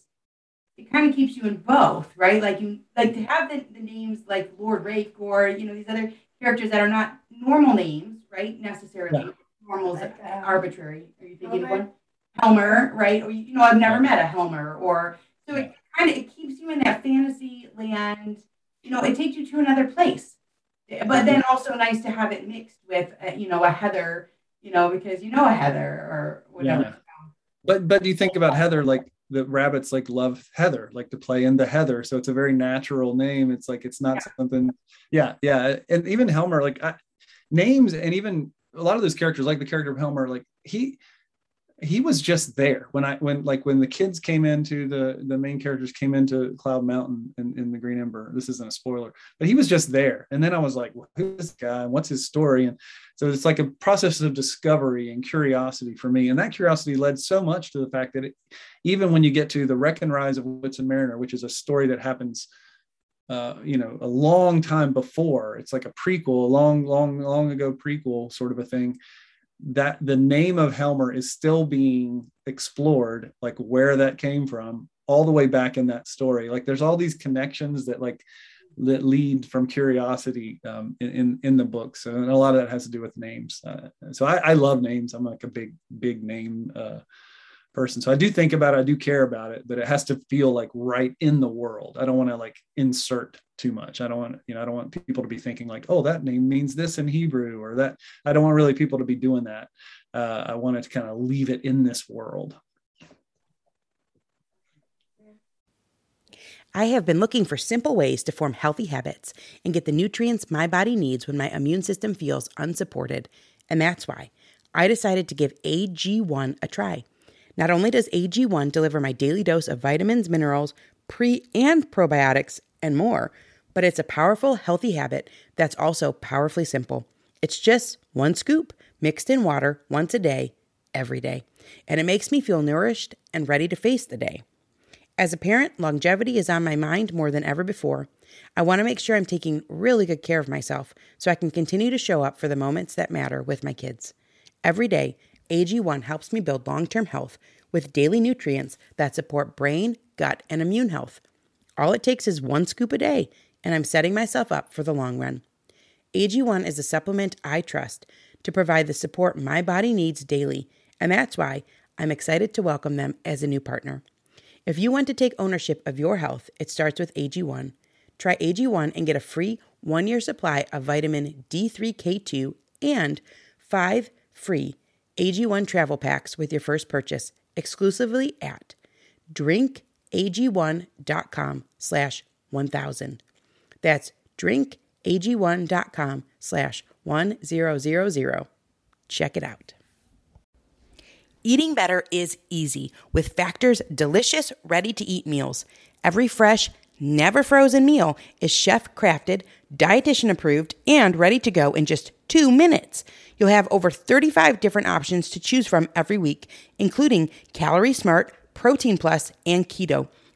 it kind of keeps you in both, right? Like you like to have the names like Lord Rafe or, you know, these other characters that are not normal names, right? Necessarily. Yeah. Normals like, arbitrary. Are you thinking Helmer? Of one? Helmer, right? Or, you know, I've never met a Helmer, or so it kind of, it keeps you in that fantasy land, you know, it takes you to another place, but then also nice to have it mixed with, you know, a Heather, you know, because you know, a Heather or whatever. Yeah. But you think about Heather, like the rabbits like love Heather, like to play into Heather. So it's a very natural name. It's like, it's not something. Yeah. Yeah. And even Helmer, like names, and even a lot of those characters, like the character of Helmer, like he was just there when the kids came into the main characters came into Cloud Mountain in the Green Ember. This isn't a spoiler, but he was just there. And then I was like, well, who's this guy? What's his story? And so it's like a process of discovery and curiosity for me. And that curiosity led so much to the fact that even when you get to The Wreck and Rise of Whistling Mariner, which is a story that happens, you know, a long time before, it's like a prequel, long ago prequel sort of a thing, that the name of Helmer is still being explored, like where that came from all the way back in that story. Like there's all these connections that lead from curiosity in the book. So and a lot of that has to do with names. So I love names. I'm like a big name person. So I do think about it, I do care about it, but it has to feel like right in the world. I don't want to like insert too much. I don't want people to be thinking like, oh, that name means this in Hebrew or that. I don't want really people to be doing that. I wanted to kind of leave it in this world. I have been looking for simple ways to form healthy habits and get the nutrients my body needs when my immune system feels unsupported. And that's why I decided to give AG1 a try. Not only does AG1 deliver my daily dose of vitamins, minerals, pre and probiotics, and more, but it's a powerful, healthy habit that's also powerfully simple. It's just one scoop mixed in water once a day, every day, and it makes me feel nourished and ready to face the day. As a parent, longevity is on my mind more than ever before. I want to make sure I'm taking really good care of myself so I can continue to show up for the moments that matter with my kids. Every day, AG1 helps me build long-term health with daily nutrients that support brain, gut, and immune health. All it takes is one scoop a day, and I'm setting myself up for the long run. AG1 is a supplement I trust to provide the support my body needs daily, and that's why I'm excited to welcome them as a new partner. If you want to take ownership of your health, it starts with AG1. Try AG1 and get a free 1-year supply of vitamin D3K2 and 5 free AG1 travel packs with your first purchase exclusively at drinkag1.com/1000. That's drinkag1.com/1000. Check it out. Eating better is easy with Factor's delicious, ready-to-eat meals. Every fresh, never frozen meal is chef-crafted, dietitian-approved, and ready to go in just 2 minutes. You'll have over 35 different options to choose from every week, including Calorie Smart, Protein Plus, and Keto.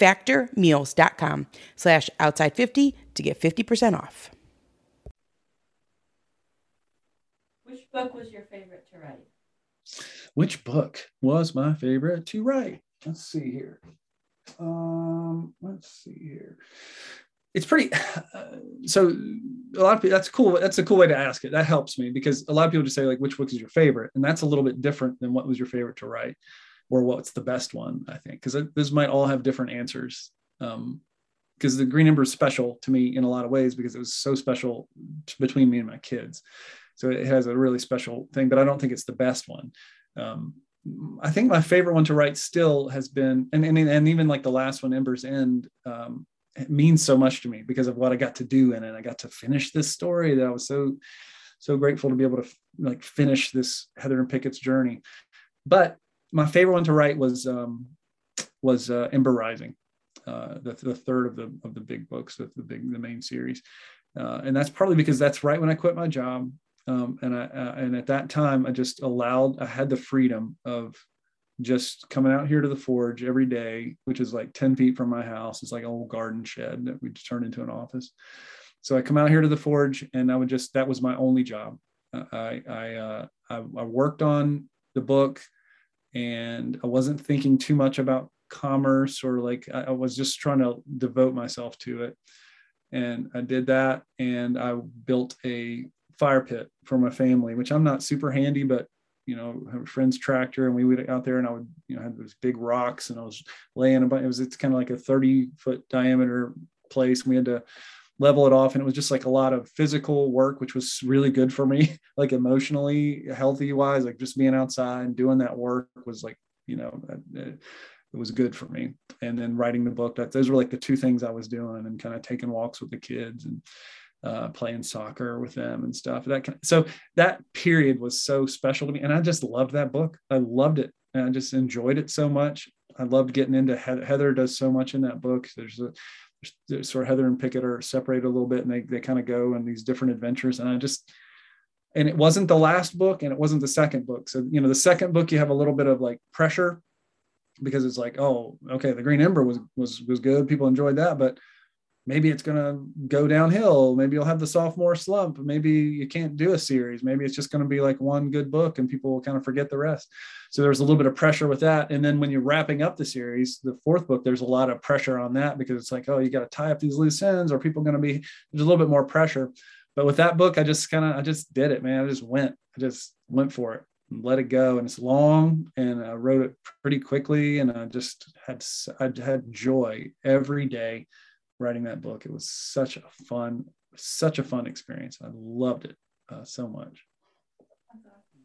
factormeals.com/outside50 to get 50% off. Which book was your favorite to write? Which book was my favorite to write? Let's see here. it's pretty, so a lot of people, that's cool. That's a cool way to ask it. That helps me, because a lot of people just say like, which book is your favorite? And that's a little bit different than what was your favorite to write, or what's the best one, I think, because those might all have different answers. Because The Green Ember is special to me in a lot of ways, because it was so special between me and my kids. So it has a really special thing, but I don't think it's the best one. I think my favorite one to write still has been, and even like the last one, Ember's End, it means so much to me because of what I got to do in it. I got to finish this story that I was so grateful to be able to like finish this Heather and Pickett's journey. But my favorite one to write was Ember Rising, the third of the big books, the main series, and that's partly because that's right when I quit my job. And at that time, I had the freedom of just coming out here to the forge every day, which is like 10 feet from my house. It's like an old garden shed that we just turned into an office. So I come out here to the forge, and I would just, that was my only job. I worked on the book, and I wasn't thinking too much about commerce, or like, I was just trying to devote myself to it. And I did that, and I built a fire pit for my family, which I'm not super handy, but you know, I have a friend's tractor, and we would out there, and I would, you know, have those big rocks, and I was laying a bunch. It's kind of like a 30-foot diameter place, and we had to level it off, and it was just like a lot of physical work, which was really good for me, like emotionally healthy wise, like just being outside and doing that work was like, you know, it was good for me. And then writing the book, those were like the two things I was doing, and kind of taking walks with the kids, and playing soccer with them and stuff. So that period was so special to me. And I just loved that book. I loved it. And I just enjoyed it so much. I loved getting into Heather does so much in that book. There's sort of Heather and Pickett are separated a little bit, and they kind of go on these different adventures. And it wasn't the last book, and it wasn't the second book. So, you know, the second book, you have a little bit of like pressure, because it's like, oh, okay, The Green Ember was good. People enjoyed that, but maybe it's going to go downhill. Maybe you'll have the sophomore slump. Maybe you can't do a series. Maybe it's just going to be like one good book, and people will kind of forget the rest. So there's a little bit of pressure with that. And then when you're wrapping up the series, the fourth book, there's a lot of pressure on that, because it's like, oh, you got to tie up these loose ends, or people going to be, there's a little bit more pressure. But with that book, I just did it, man. I just went for it and let it go. And it's long, and I wrote it pretty quickly. And I had joy every day writing that book. It was such a fun experience. I loved it so much. That's awesome.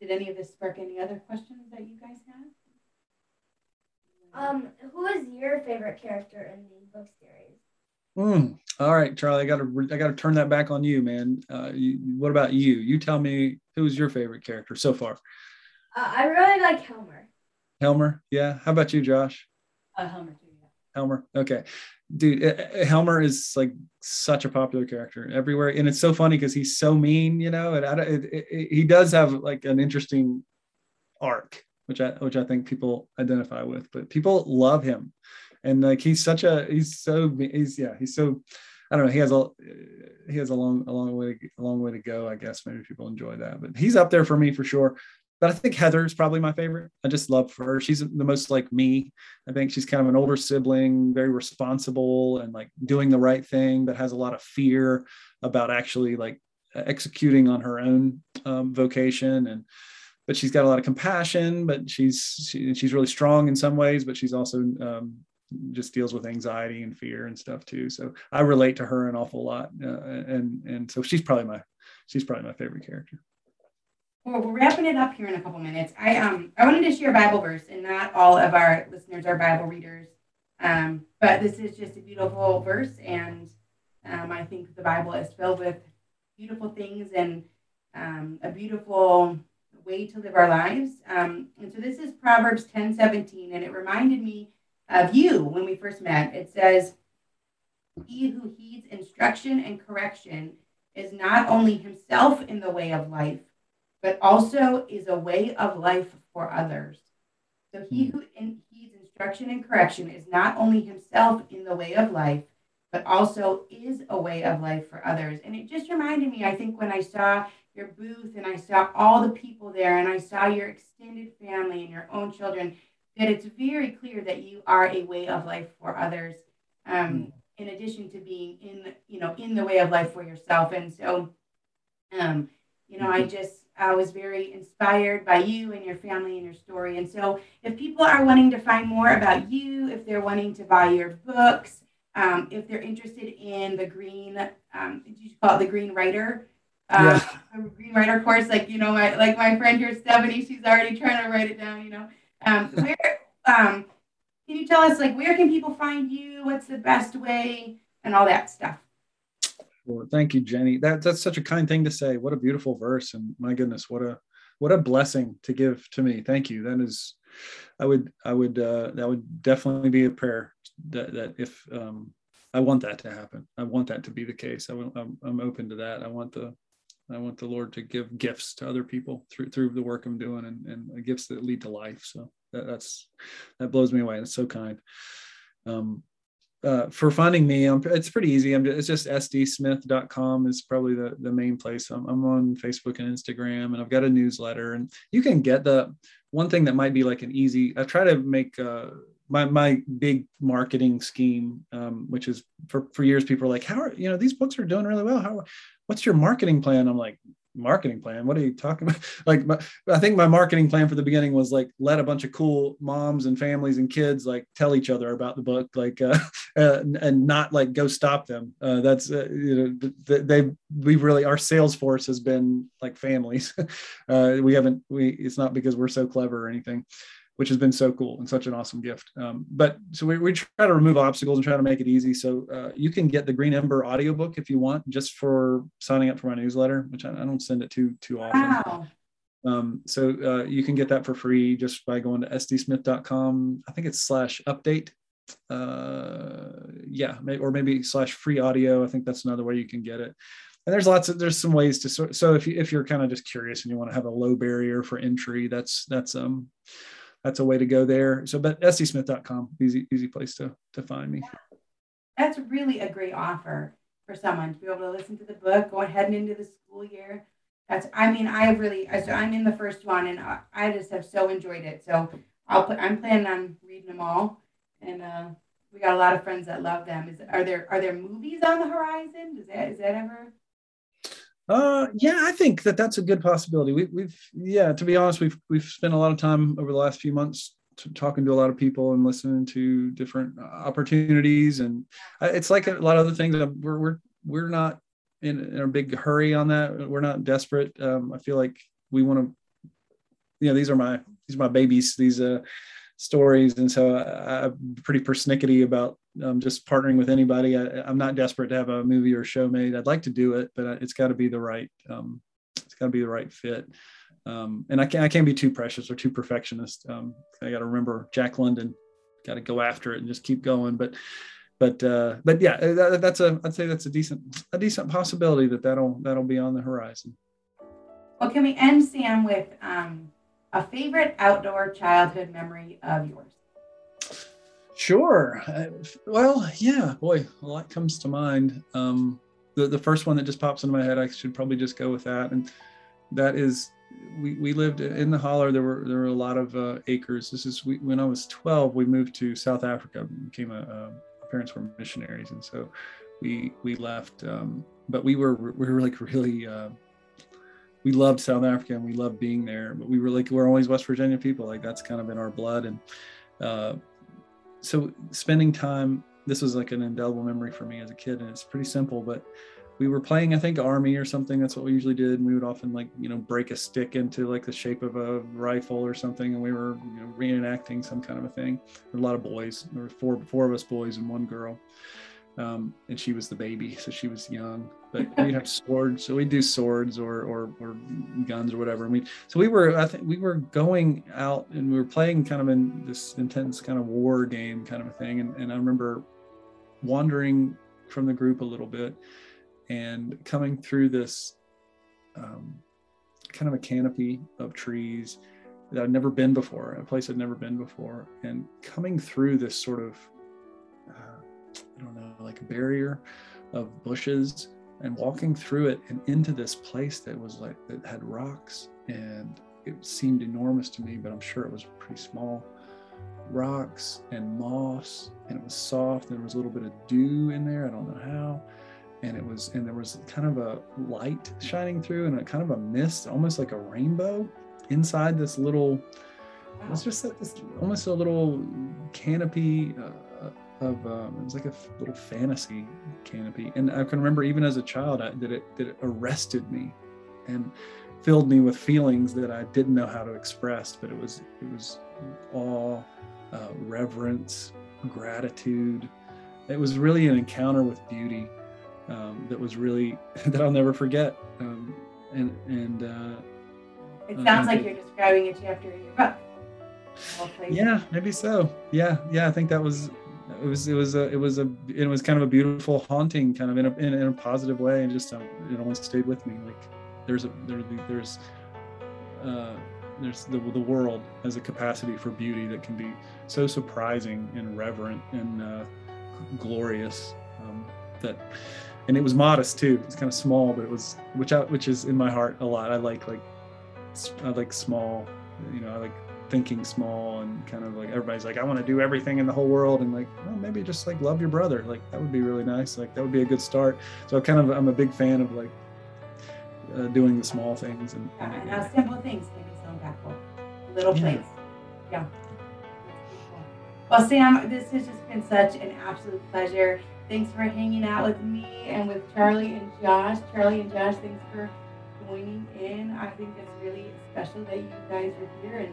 Did any of this spark any other questions that you guys have? Who is your favorite character in the book series? All right, Charlie, I gotta turn that back on you, man. What about you? You tell me, who's your favorite character so far? I really like Helmer. Helmer, yeah. How about you, Josh? Helmer too. Yeah. Helmer, okay. Dude, Helmer is like such a popular character everywhere, and it's so funny because he's so mean, you know. And he does have like an interesting arc, which I think people identify with. But people love him, and like he's so. I don't know. He has a long way to go, I guess. Maybe people enjoy that, but he's up there for me for sure. But I think Heather is probably my favorite. I just love her. She's the most like me. I think she's kind of an older sibling, very responsible and like doing the right thing, but has a lot of fear about actually like executing on her own vocation. But she's got a lot of compassion, but she's really strong in some ways, but she's also just deals with anxiety and fear and stuff too. So I relate to her an awful lot. And so she's probably my favorite character. Well, we're wrapping it up here in a couple minutes. I wanted to share a Bible verse, and not all of our listeners are Bible readers, but this is just a beautiful verse, and I think the Bible is filled with beautiful things and a beautiful way to live our lives. And so this is Proverbs 10:17, and it reminded me of you when we first met. It says, "He who heeds instruction and correction is not only himself in the way of life, but also is a way of life for others." So he who heeds instruction and correction is not only himself in the way of life, but also is a way of life for others. And it just reminded me, I think, when I saw your booth and I saw all the people there and I saw your extended family and your own children, that it's very clear that you are a way of life for others. in addition to being in the way of life for yourself. And so, I was very inspired by you and your family and your story. And so if people are wanting to find more about you, if they're wanting to buy your books, if they're interested in the green, you call it the green writer, the green writer course, my friend here, Stephanie, she's already trying to write it down, can you tell us where can people find you? What's the best way and all that stuff? Well, thank you, Jenny. That's such a kind thing to say. What a beautiful verse. And my goodness, what a blessing to give to me. Thank you. That is, that would definitely be a prayer that if I want that to happen, I want that to be the case. I'm open to that. I want the Lord to give gifts to other people through the work I'm doing and gifts that lead to life. So that blows me away. It's so kind. For finding me, it's pretty easy. It's just sdsmith.com is probably the main place. I'm on Facebook and Instagram, and I've got a newsletter, and you can get the one thing that might be like an easy, I try to make my big marketing scheme, which is for years, people are like, how are, these books are doing really well. What's your marketing plan? I'm like, marketing plan? What are you talking about? I think my marketing plan for the beginning was let a bunch of cool moms and families and kids tell each other about the book, and not go stop them. Our sales force has been families. It's not because we're so clever or anything, which has been so cool and such an awesome gift. So we try to remove obstacles and try to make it easy. So you can get the Green Ember audiobook if you want, just for signing up for my newsletter, which I don't send it too often. Wow. So you can get that for free just by going to sdsmith.com. I think it's /update. Or maybe /free audio. I think that's another way you can get it. And there's some ways to sort. So if you're kind of just curious and you want to have a low barrier for entry, that's a way to go there. So, but sdsmith.com, easy place to find me. Yeah. That's really a great offer for someone to be able to listen to the book, going heading into the school year. I'm in the first one, and I just have so enjoyed it. So I'm planning on reading them all. And we got a lot of friends that love them. Are there movies on the horizon? Is that ever? I think that's a good possibility. To be honest, we've spent a lot of time over the last few months talking to a lot of people and listening to different opportunities. And it's like a lot of other things. We're not in a big hurry on that. We're not desperate. I feel like we want to, these are my babies, these stories. And so I'm pretty persnickety about just partnering with anybody. I'm not desperate to have a movie or show made. I'd like to do it, but it's got to be the right, fit. And I can't be too precious or too perfectionist. I got to remember Jack London, got to go after it and just keep going. But yeah, I'd say that's a decent possibility that'll be on the horizon. Well, can we end, Sam, with a favorite outdoor childhood memory of yours? Sure. A lot comes to mind. The first one that just pops into my head, I should probably just go with that. And that is, we lived in the holler. There were a lot of acres. When I was 12, we moved to South Africa. Parents were missionaries, and so we left. But we were really. We loved South Africa and we loved being there. But we're always West Virginia people. That's kind of in our blood. And so spending time, this was an indelible memory for me as a kid, and it's pretty simple, but we were playing, I think, army or something. That's what we usually did. And we would often break a stick into the shape of a rifle or something. And we were reenacting some kind of a thing. There were a lot of boys. There were four of us boys and one girl. And she was the baby, so she was young, but we have swords. So we do swords or guns or whatever. And we were going out and we were playing kind of in this intense kind of war game kind of a thing. And I remember wandering from the group a little bit and coming through this kind of a canopy of trees that I'd never been before, a place I'd never been before. And coming through this sort of, a barrier of bushes, and walking through it and into this place that was that had rocks, and it seemed enormous to me, but I'm sure it was pretty small. rocks and moss, and it was soft. There was a little bit of dew in there. I don't know how. And there was kind of a light shining through and a kind of a mist, almost like a rainbow inside this little, wow. It's just like this, almost a little canopy it was like a little fantasy canopy. And I can remember even as a child that it arrested me and filled me with feelings that I didn't know how to express, but it was awe, reverence, gratitude. It was really an encounter with beauty. That was really, that I'll never forget. It sounds like you're describing a chapter in your book. Yeah, maybe so. Yeah. I think that was, it was kind of a beautiful haunting, kind of in a positive way, and just it always stayed with me. Like there's the world as a capacity for beauty that can be so surprising and reverent and glorious. And it was modest too. It's kind of small, but it was, which is in my heart a lot. I like small, I like thinking small, and kind of like everybody's like, I want to do everything in the whole world, and like, well, maybe just like love your brother. Like that would be really nice. Like that would be a good start. So I'm a big fan of like doing the small things and how simple things can be so impactful. Little things. Yeah. Well, Sam, this has just been such an absolute pleasure. Thanks for hanging out with me and with Charlie and Josh. Charlie and Josh, thanks for joining in. I think it's really special that you guys are here and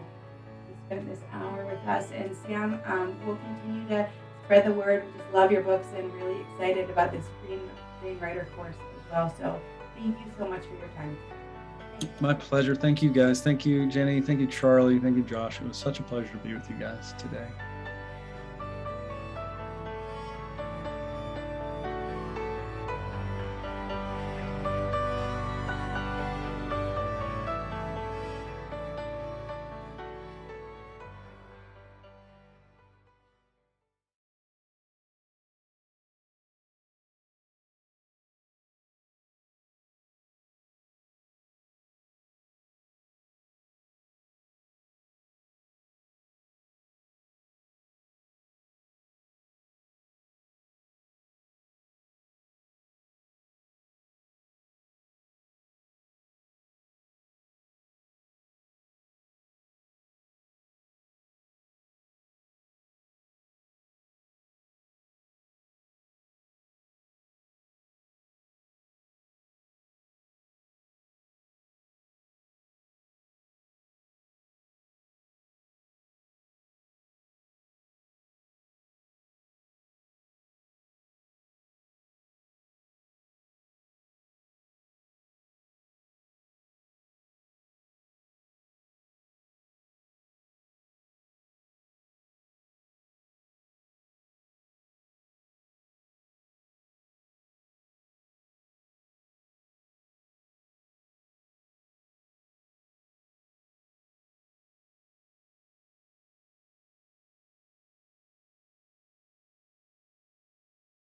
spent this hour with us. And Sam, we'll continue to spread the word. We just love your books and really excited about this screenwriter course as well. So thank you so much for your time. My pleasure. Thank you guys. Thank you, Jenny. Thank you, Charlie. Thank you, Josh. It was such a pleasure to be with you guys today.